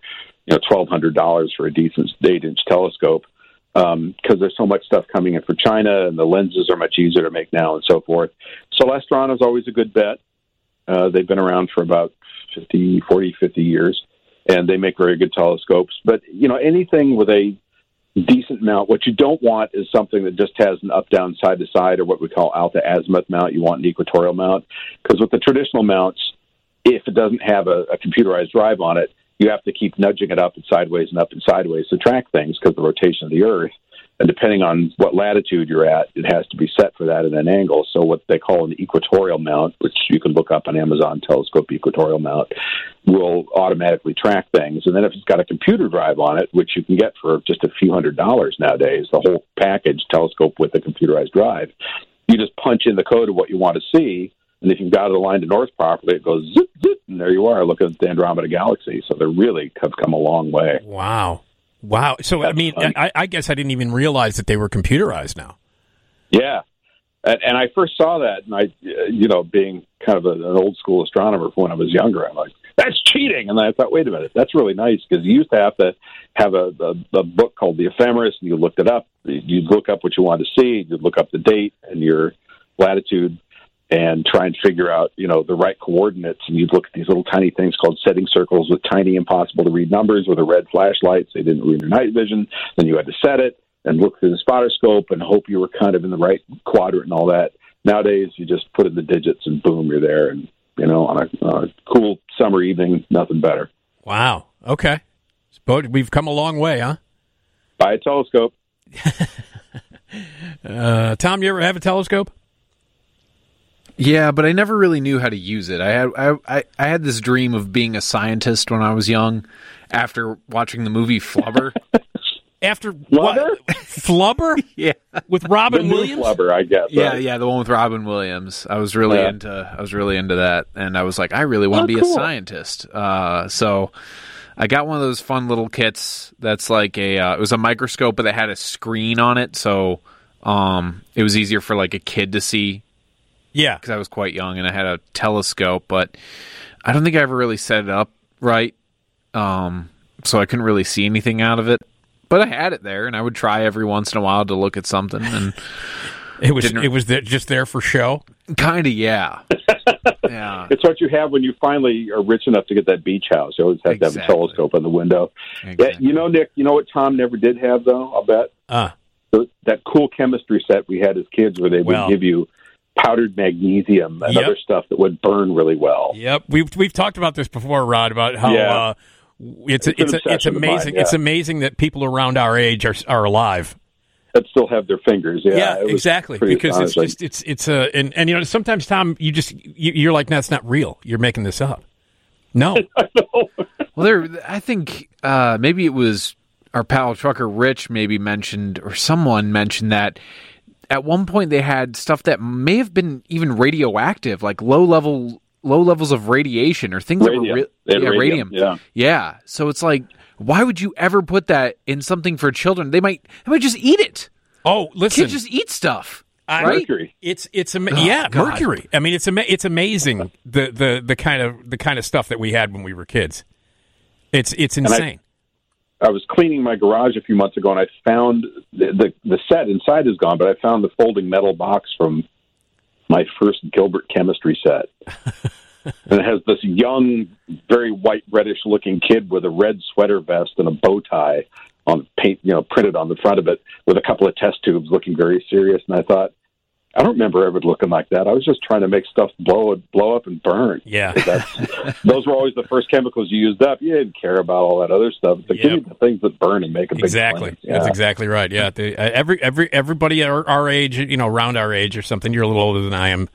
you know, twelve hundred dollars for a decent eight-inch telescope, because um, there's so much stuff coming in from China, and the lenses are much easier to make now, and so forth. Celestron is always a good bet. Uh, they've been around for about fifty, forty, fifty years, and they make very good telescopes. But, you know, anything with a decent mount, what you don't want is something that just has an up-down, side-to-side, or what we call alpha-azimuth mount. You want an equatorial mount. Because with the traditional mounts, if it doesn't have a, a computerized drive on it, you have to keep nudging it up and sideways and up and sideways to track things because of the rotation of the Earth. And depending on what latitude you're at, it has to be set for that at an angle. So what they call an equatorial mount, which you can look up on Amazon Telescope equatorial mount, will automatically track things. And then if it's got a computer drive on it, which you can get for just a few hundred dollars nowadays, the whole package telescope with a computerized drive, you just punch in the code of what you want to see. And if you've got it aligned to north properly, it goes zip, zip, and there you are looking at the Andromeda Galaxy. So they really have come a long way. Wow. Wow. So, That's I mean, I, I guess I didn't even realize that they were computerized now. Yeah. And, and I first saw that, and I, you know, being kind of a, an old school astronomer from when I was younger, I'm like, that's cheating. And I thought, wait a minute, that's really nice because you used to have to have a, a, a book called The Ephemeris, and you looked it up. You'd look up what you wanted to see. You'd look up the date and your latitude and try and figure out, you know, the right coordinates. And you'd look at these little tiny things called setting circles with tiny, impossible-to-read numbers with a red flashlight, so you didn't ruin your night vision. Then you had to set it and look through the spotter scope and hope you were kind of in the right quadrant and all that. Nowadays, you just put in the digits and boom, you're there. And, you know, on a, on a cool summer evening, nothing better. Wow. Okay. But we've come a long way, huh? Buy a telescope. uh, Tom, you ever have a telescope? Yeah, but I never really knew how to use it. I had I, I had this dream of being a scientist when I was young after watching the movie Flubber. After Flubber? What? Flubber? Yeah. With Robin the Williams? Flubber, I guess. Yeah, right? Yeah, the one with Robin Williams. I was really yeah. into I was really into that, and I was like, I really want to oh, be cool. a scientist. Uh, so I got one of those fun little kits that's like a uh, it was a microscope, but it had a screen on it, so um, it was easier for like a kid to see. Yeah. Because I was quite young and I had a telescope, but I don't think I ever really set it up right, um, so I couldn't really see anything out of it. But I had it there, and I would try every once in a while to look at something. And it was it was there, just there for show? Kind of, yeah. Yeah. It's what you have when you finally are rich enough to get that beach house. You always have exactly. to have a telescope on the window. Exactly. Yeah, you know, Nick, you know what Tom never did have, though, I'll bet? Uh. So that cool chemistry set we had as kids where they well, would give you powdered magnesium and yep. other stuff that would burn really well. Yep, we've we've talked about this before, Rod, about how yeah. uh, It's it's a, it's, a, it's amazing. Mine, yeah. It's amazing that people around our age are are alive. That still have their fingers. Yeah, yeah exactly. Because honestly. it's just it's it's a and, and you know sometimes Tom you just you, you're like that's no, not real. You're making this up. No. Well, there. I think uh, maybe it was our pal Trucker Rich maybe mentioned or someone mentioned that. At one point, they had stuff that may have been even radioactive, like low level, low levels of radiation or things radium. that were re- yeah, radium. radium. Yeah, yeah. So it's like, why would you ever put that in something for children? They might, they might just eat it. Oh, listen, kids just eat stuff. I, right? Mercury. It's it's ama- oh, yeah, God. mercury. I mean, it's ama- it's amazing the, the, the kind of the kind of stuff that we had when we were kids. It's it's insane. I was cleaning my garage a few months ago, and I found the, the the set inside is gone, but I found the folding metal box from my first Gilbert chemistry set. And it has this young, very white, reddish-looking kid with a red sweater vest and a bow tie on paint, you know, printed on the front of it with a couple of test tubes looking very serious. And I thought, I don't remember ever looking like that. I was just trying to make stuff blow blow up and burn. Yeah. That's, those were always the first chemicals you used up. You didn't care about all that other stuff. But yep. Give me the things that burn and make a big Exactly. Plan. Yeah. That's exactly right. Yeah. They, every every everybody our, our age, you know, around our age or something, you're a little older than I am,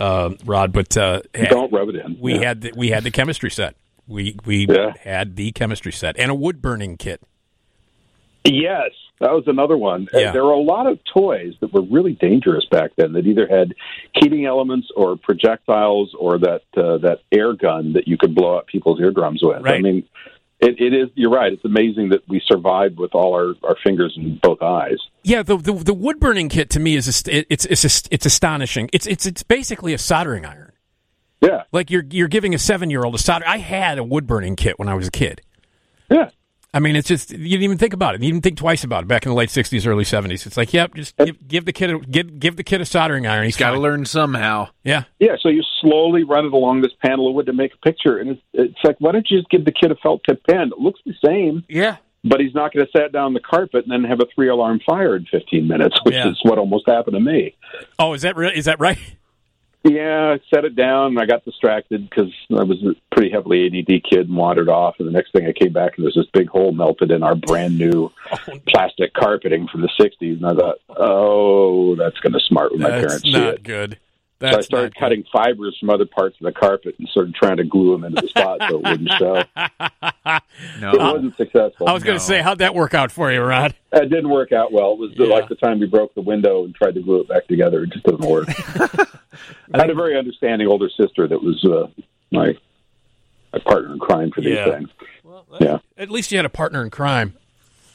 uh, Rod, but uh, don't rub it in. We yeah. had the, we had the chemistry set. We we yeah. had the chemistry set and a wood burning kit. Yes. That was another one. Yeah. There were a lot of toys that were really dangerous back then that either had heating elements or projectiles or that uh, that air gun that you could blow up people's eardrums with. Right. I mean, it, it is. You're right. It's amazing that we survived with all our, our fingers in both eyes. Yeah, the the, the wood burning kit to me is a, it's it's it's astonishing. It's it's it's basically a soldering iron. Yeah, like you're you're giving a seven year old a solder. I had a wood burning kit when I was a kid. Yeah. I mean, it's just, you didn't even think about it. You didn't think twice about it back in the late sixties, early seventies. It's like, yep, just give, give the kid a, give, give the kid a soldering iron. He's got to learn somehow. Yeah. Yeah, so you slowly run it along this panel of wood to make a picture, and it's, it's like, why don't you just give the kid a felt-tip pen? It looks the same. Yeah. But he's not going to sit down on the carpet and then have a three-alarm fire in fifteen minutes, which yeah. is what almost happened to me. Oh, is that, re- is that right? Yeah, I set it down, and I got distracted because I was a pretty heavily A D D kid and wandered off, and the next thing I came back, and there was this big hole melted in our brand-new plastic carpeting from the sixties, and I thought, oh, that's going to smart when my parents see it. That's not good. That's so I started cutting good. fibers from other parts of the carpet and started trying to glue them into the spot so it wouldn't show. No. It wasn't successful. I was going to no. say, how'd that work out for you, Rod? It didn't work out well. It was yeah. like the time we broke the window and tried to glue it back together. It just didn't work. I had a very understanding older sister that was uh, my, my partner in crime for these yeah. things. Well, yeah. At least you had a partner in crime.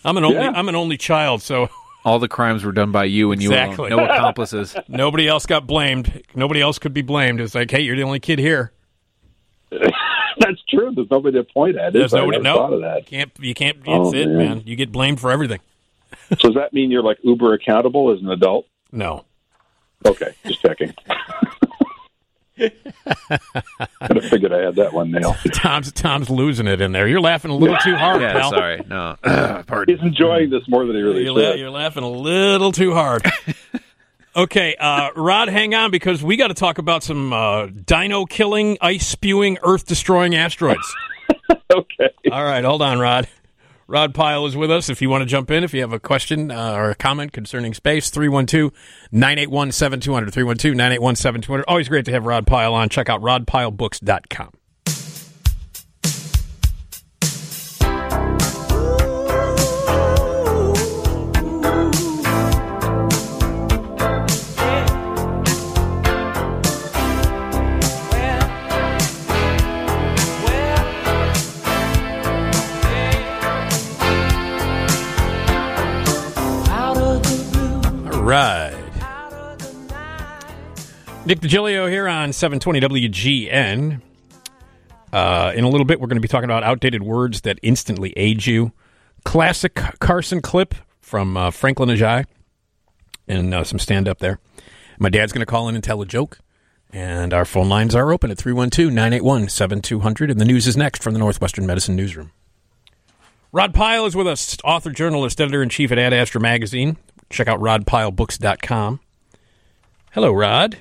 I'm an only, yeah. I'm an only child, so... All the crimes were done by you and you exactly. alone. No accomplices. Nobody else got blamed. Nobody else could be blamed. It's like, hey, you're the only kid here. That's true. There's nobody to point at. There's nobody. No, thought of that. Can't you can't? That's oh, it, man. man. You get blamed for everything. So does that mean you're like uber accountable as an adult? No. Okay, just checking. I figured I had that one nailed. Tom's Tom's losing it in there. You're laughing a little too hard, yeah, pal. Sorry, no. Uh, pardon. He's enjoying this more than he really you're should. La- you're laughing a little too hard. Okay, uh, Rod, hang on because we got to talk about some uh, dino killing, ice spewing, earth destroying asteroids. Okay. All right, hold on, Rod. Rod Pyle is with us. If you want to jump in, if you have a question uh, or a comment concerning space, three one two, nine eight one, seven two zero zero, three one two, nine eight one, seven two zero zero. Always great to have Rod Pyle on. Check out rod pyle books dot com. Right. Nick DiGilio here on seven twenty W G N. Uh, in a little bit, we're going to be talking about outdated words that instantly age you. Classic Carson clip from uh, Franklin Ajay and uh, some stand-up there. My dad's going to call in and tell a joke. And our phone lines are open at three one two, nine eight one, seven two zero zero. And the news is next from the Northwestern Medicine Newsroom. Rod Pyle is with us, author, journalist, editor-in-chief at Ad Astra Magazine. Check out rod pyle books dot com. Hello, Rod.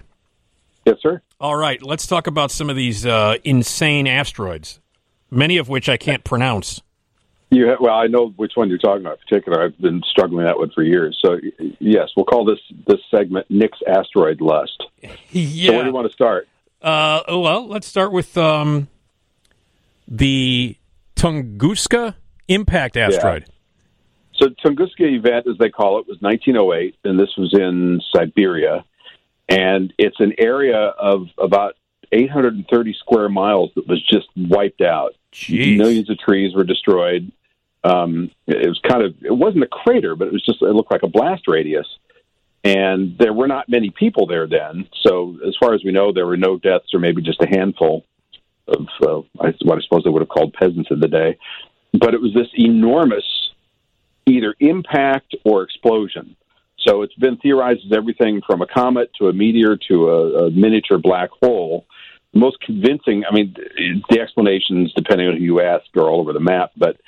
Yes, sir. All right, let's talk about some of these uh, insane asteroids. many of which I can't pronounce. You, well, I know which one you're talking about in particular. I've been struggling with that one for years. So, yes, we'll call this this segment Nick's Asteroid Lust. Yeah. So where do you want to start? Uh, well, let's start with um, the Tunguska Impact Asteroid. Yeah. So Tunguska event, as they call it, was nineteen oh eight, and this was in Siberia. And it's an area of about eight hundred thirty square miles that was just wiped out. Jeez. Millions of trees were destroyed. Um, it was kind of, it wasn't a crater, but it was just, it looked like a blast radius. And there were not many people there then. So as far as we know, there were no deaths or maybe just a handful of uh, what I suppose they would have called peasants of the day. But it was this enormous either impact or explosion. So it's been theorized as everything from a comet to a meteor to a, a miniature black hole. The most convincing, I mean, the explanations, depending on who you ask, are all over the map, but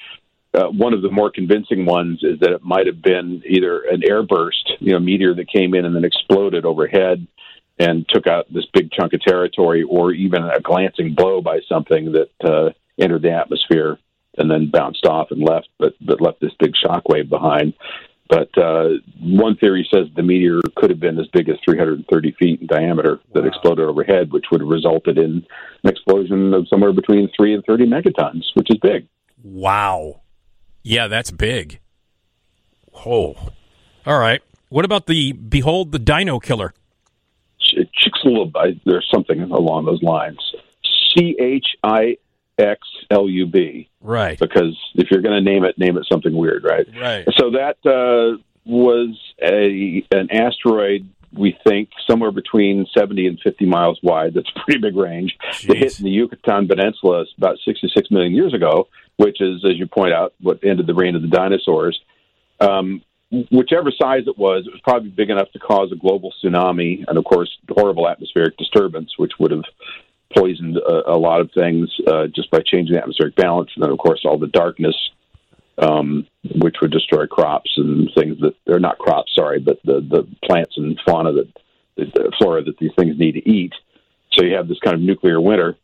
uh, one of the more convincing ones is that it might have been either an airburst, you know, meteor that came in and then exploded overhead and took out this big chunk of territory, or even a glancing blow by something that uh, entered the atmosphere and then bounced off and left, but, but left this big shockwave behind. But uh, one theory says the meteor could have been as big as three hundred thirty feet in diameter that wow. exploded overhead, which would have resulted in an explosion of somewhere between three and thirty megatons, which is big. Wow. Yeah, that's big. Oh. All right. What about the Behold the Dino Killer? Ch- Chicxulub. There's something along those lines. C H I X L U B. Right. Because if you're going to name it, name it something weird, right? Right. So that uh, was a an asteroid, we think, somewhere between seventy and fifty miles wide. That's a pretty big range. Jeez. It hit in the Yucatan Peninsula about sixty-six million years ago, which is, as you point out, what ended the reign of the dinosaurs. Um, whichever size it was, it was probably big enough to cause a global tsunami and, of course, horrible atmospheric disturbance, which would have poisoned a, a lot of things uh, just by changing the atmospheric balance, and then, of course, all the darkness, um, which would destroy crops and things that they're not crops, sorry, but the, the plants and fauna that the flora that these things need to eat. So you have this kind of nuclear winter,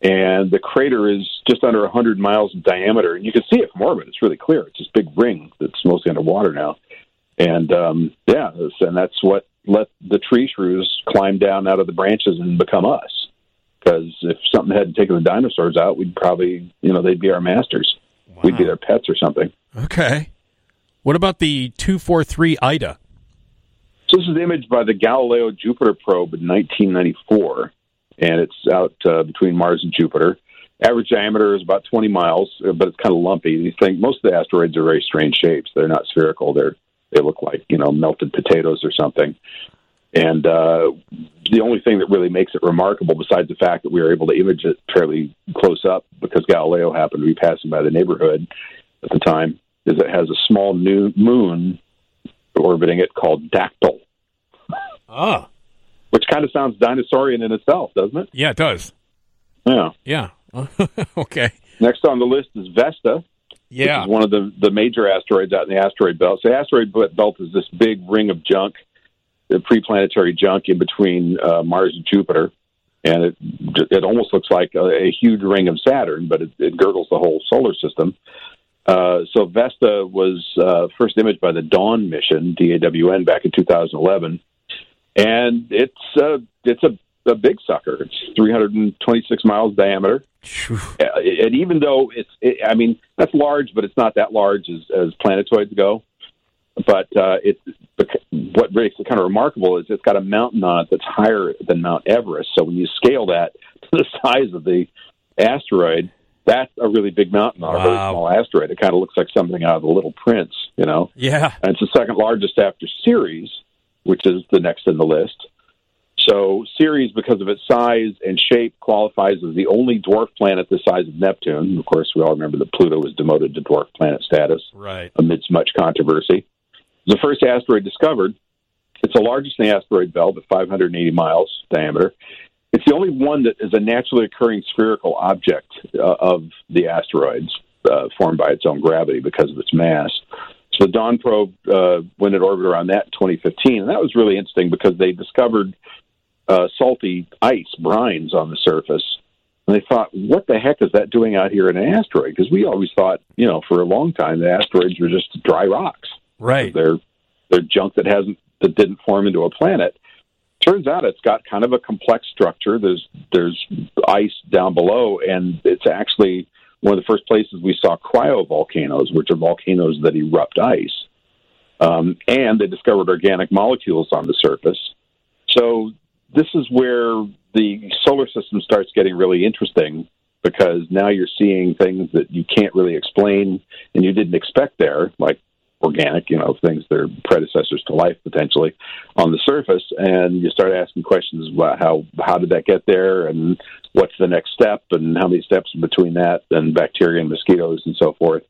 and the crater is just under one hundred miles in diameter, and you can see it from orbit. It's really clear. It's this big ring that's mostly underwater now, and um, yeah, and that's what let the tree shrews climb down out of the branches and become us. Because if something had taken the dinosaurs out, we'd probably, you know, they'd be our masters. Wow. We'd be their pets or something. Okay. What about the two forty-three Ida? So this is an image by the Galileo Jupiter probe in nineteen ninety-four, and it's out uh, between Mars and Jupiter. Average diameter is about twenty miles, but it's kind of lumpy. These things, most of the asteroids are very strange shapes. They're not spherical. They're they look like, you know, melted potatoes or something. And uh, the only thing that really makes it remarkable, besides the fact that we were able to image it fairly close up because Galileo happened to be passing by the neighborhood at the time, is it has a small new moon orbiting it called Dactyl. Ah. Which kind of sounds dinosaurian in itself, doesn't it? Yeah, it does. Yeah. Yeah. Okay. Next on the list is Vesta. Yeah. Which is one of the, the major asteroids out in the asteroid belt. So the asteroid belt is this big ring of junk, the preplanetary junk in between uh, Mars and Jupiter, and it it almost looks like a, a huge ring of Saturn, but it, it girdles the whole solar system. Uh, so Vesta was uh, first imaged by the Dawn mission, D A W N, back in two thousand eleven, and it's uh, it's a, a big sucker. It's three hundred twenty-six miles diameter, and even though it's, it, I mean, that's large, but it's not that large as, as planetoids go. But uh, it, what makes it kind of remarkable is it's got a mountain on it that's higher than Mount Everest. So when you scale that to the size of the asteroid, that's a really big mountain on wow. a really small asteroid. It kind of looks like something out of The Little Prince, you know? Yeah. And it's the second largest after Ceres, which is the next in the list. So Ceres, because of its size and shape, qualifies as the only dwarf planet the size of Neptune. Of course, we all remember that Pluto was demoted to dwarf planet status right. amidst much controversy. The first asteroid discovered. It's the largest in the asteroid belt at five hundred eighty miles diameter. It's the only one that is a naturally occurring spherical object uh, of the asteroids uh, formed by its own gravity because of its mass. So the Dawn probe uh, went in orbit around that in twenty fifteen, and that was really interesting because they discovered uh, salty ice brines on the surface, And they thought, what the heck is that doing out here in an asteroid? Because we always thought, you know, for a long time, the asteroids were just dry rocks. Right. They're, they're junk that hasn't that didn't form into a planet. Turns out it's got kind of a complex structure. There's there's ice down below, and it's actually one of the first places we saw cryovolcanoes, which are volcanoes that erupt ice. Um, and they discovered organic molecules on the surface. So this is where the solar system starts getting really interesting, because now you're seeing things that you can't really explain and you didn't expect there, like organic, you know, things that are predecessors to life potentially on the surface. And you start asking questions about how, how did that get there, and what's the next step, and how many steps between that and bacteria and mosquitoes and so forth.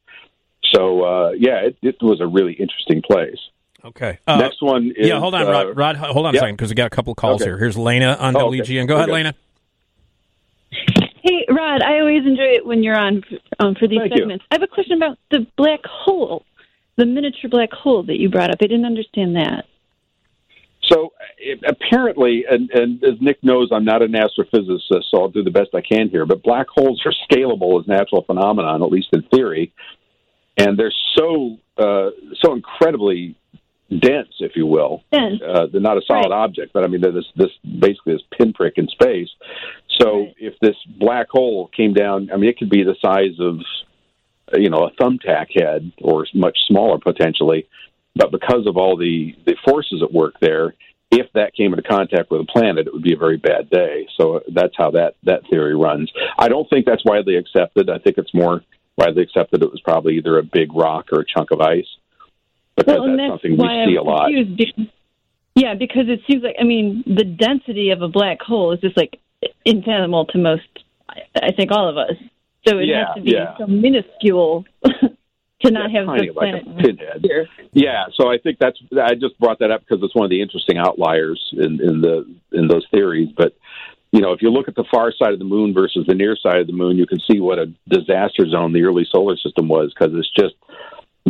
So, uh, yeah, it, it was a really interesting place. Okay. Uh, Next one is... Yeah, hold on, Rod. Uh, Rod hold on yeah. a second, because we got a couple calls okay. here. Here's Lena on oh, W G N. Okay. Go ahead, okay. Lena. Hey, Rod, I always enjoy it when you're on um, for these Thank segments. You. I have a question about the black hole, the miniature black hole that you brought up. I didn't understand that. So, it, apparently, and, and as Nick knows, I'm not an astrophysicist, so I'll do the best I can here, but black holes are scalable as natural phenomenon, at least in theory, and they're so uh, so incredibly... dense, if you will. Uh, they're not a solid right. object, but I mean, they're this, this basically this pinprick in space. So right. if this black hole came down, I mean, it could be the size of, you know, a thumbtack head or much smaller potentially. But because of all the, the forces at work there, if that came into contact with a planet, it would be a very bad day. So that's how that, that theory runs. I don't think that's widely accepted. I think it's more widely accepted it was probably either a big rock or a chunk of ice. Because well, that's, that's something we see I'm a lot. Because, yeah, because it seems like, I mean, the density of a black hole is just, like, infathomable to most, I think, all of us. So it yeah, has to be yeah. so minuscule to not yeah, have tiny, the planet. Like a pinhead. Here. Yeah, so I think that's, I just brought that up because it's one of the interesting outliers in, in, the, in those theories. But, you know, if you look at the far side of the moon versus the near side of the moon, you can see what a disaster zone the early solar system was, because it's just...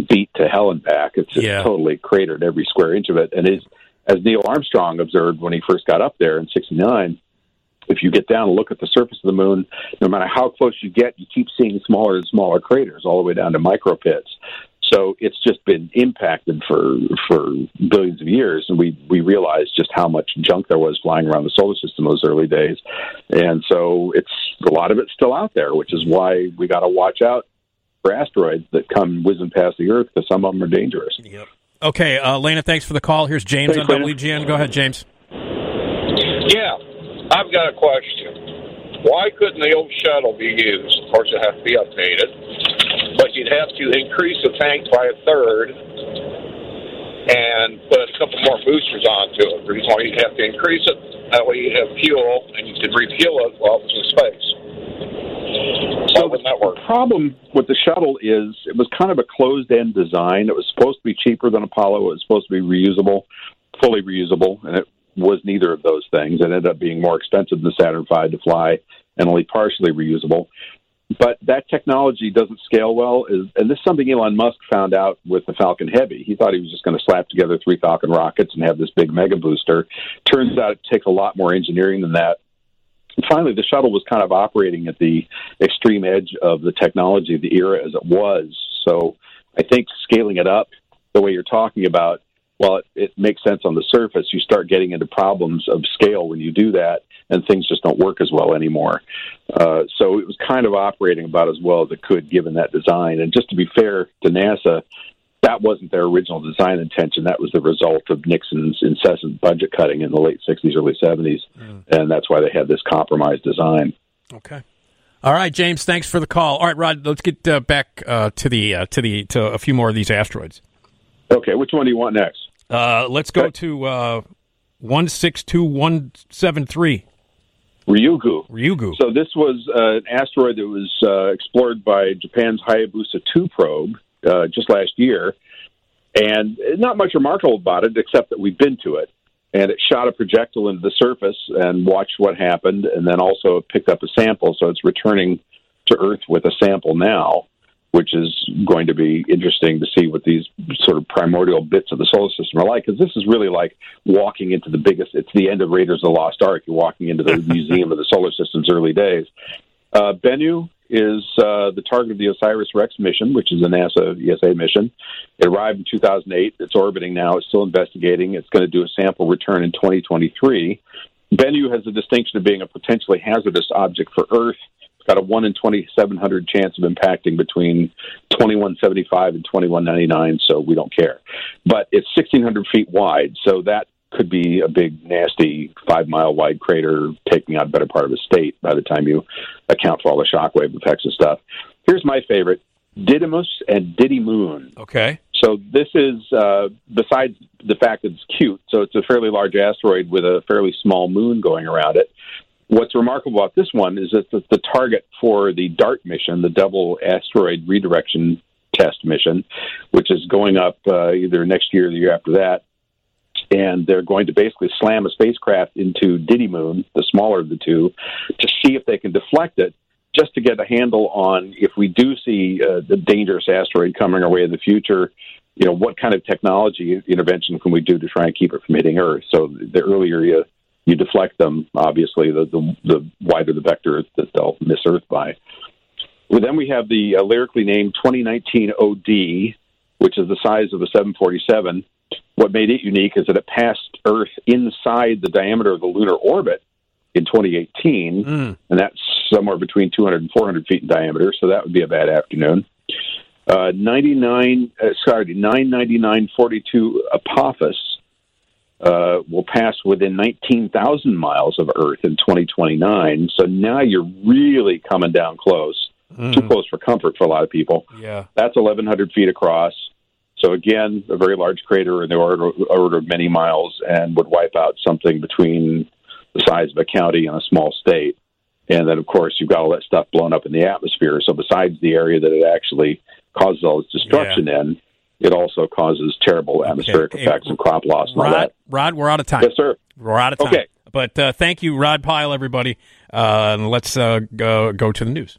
beat to hell and back. It's just yeah. totally cratered every square inch of it. And it's, as Neil Armstrong observed when he first got up there in sixty-nine, if you get down and look at the surface of the moon, no matter how close you get, you keep seeing smaller and smaller craters all the way down to micro pits. So it's just been impacted for for billions of years, and we, we realized just how much junk there was flying around the solar system those early days. And so it's a lot of it's still out there, which is why we got to watch out for asteroids that come whizzing past the Earth, because some of them are dangerous. Yep. Okay, uh, Lena, thanks for the call. Here's James thanks, on W G N. Lena. Go ahead, James. Yeah, I've got a question. Why couldn't the old shuttle be used? Of course, it'd have to be updated, but you'd have to increase the tank by a third and put a couple more boosters onto it. The reason why you'd have to increase it, that way you'd have fuel and you could refuel it while it's in space. So the, the problem with the shuttle is it was kind of a closed-end design. It was supposed to be cheaper than Apollo. It was supposed to be reusable, fully reusable, and it was neither of those things. It ended up being more expensive than Saturn V to fly and only partially reusable. But that technology doesn't scale well, is, and this is something Elon Musk found out with the Falcon Heavy. He thought he was just going to slap together three Falcon rockets and have this big mega booster. Turns out it takes a lot more engineering than that. And finally, the shuttle was kind of operating at the extreme edge of the technology of the era as it was. So I think scaling it up the way you're talking about, while it, it makes sense on the surface, you start getting into problems of scale when you do that, and things just don't work as well anymore. Uh, so it was kind of operating about as well as it could given that design. And just to be fair to NASA, that wasn't their original design intention. That was the result of Nixon's incessant budget cutting in the late sixties, early seventies, mm. and that's why they had this compromised design. Okay. All right, James, thanks for the call. All right, Rod, let's get uh, back uh, to the uh, to the to a few more of these asteroids. Okay, which one do you want next? Uh, let's go okay. to uh, one six two one seven three. Ryugu. Ryugu. So this was uh, an asteroid that was uh, explored by Japan's Hayabusa two probe. Uh, just last year, and not much remarkable about it except that we've been to it, and it shot a projectile into the surface and watched what happened, and then also picked up a sample, so it's returning to Earth with a sample now, which is going to be interesting to see what these sort of primordial bits of the solar system are like, because this is really like walking into the biggest, it's the end of Raiders of the Lost Ark, you're walking into the museum of the solar system's early days. Uh, Bennu is uh, the target of the OSIRIS-REx mission, which is a NASA E S A mission. It arrived in two thousand eight. It's orbiting now. It's still investigating. It's going to do a sample return in twenty twenty-three. Bennu has the distinction of being a potentially hazardous object for Earth. It's got a one in twenty-seven hundred chance of impacting between twenty-one seventy-five and twenty-one ninety-nine, so we don't care. But it's sixteen hundred feet wide, so that could be a big, nasty, five-mile-wide crater taking out a better part of a state by the time you account for all the shockwave effects and stuff. Here's my favorite, Didymus and Didymoon. Okay. So this is, uh, besides the fact that it's cute, so it's a fairly large asteroid with a fairly small moon going around it. What's remarkable about this one is that it's the target for the DART mission, the Double Asteroid Redirection Test mission, which is going up uh, either next year or the year after that. And they're going to basically slam a spacecraft into Didymoon, the smaller of the two, to see if they can deflect it, just to get a handle on if we do see uh, the dangerous asteroid coming our way in the future, you know, what kind of technology intervention can we do to try and keep it from hitting Earth? So the earlier you, you deflect them, obviously, the, the, the wider the vector that they'll miss Earth by. Well, then we have the uh, lyrically named twenty nineteen O D, which is the size of a seven forty-seven. What made it unique is that it passed Earth inside the diameter of the lunar orbit in twenty eighteen, mm. and that's somewhere between two hundred and four hundred feet in diameter, so that would be a bad afternoon. Uh, ninety-nine, uh, sorry, nine ninety-nine forty-two Apophis uh, will pass within nineteen thousand miles of Earth in twenty twenty-nine, so now you're really coming down close, mm. too close for comfort for a lot of people. Yeah, that's eleven hundred feet across. So again, a very large crater in the order, order of many miles, and would wipe out something between the size of a county and a small state. And then, of course, you've got all that stuff blown up in the atmosphere. So besides the area that it actually causes all its destruction yeah. in, it also causes terrible atmospheric okay. effects hey, and crop loss and Rod, all that. Rod, we're out of time. Yes, sir. We're out of time. Okay. But uh, thank you, Rod Pyle, everybody. Uh, and let's uh, go, go to the news.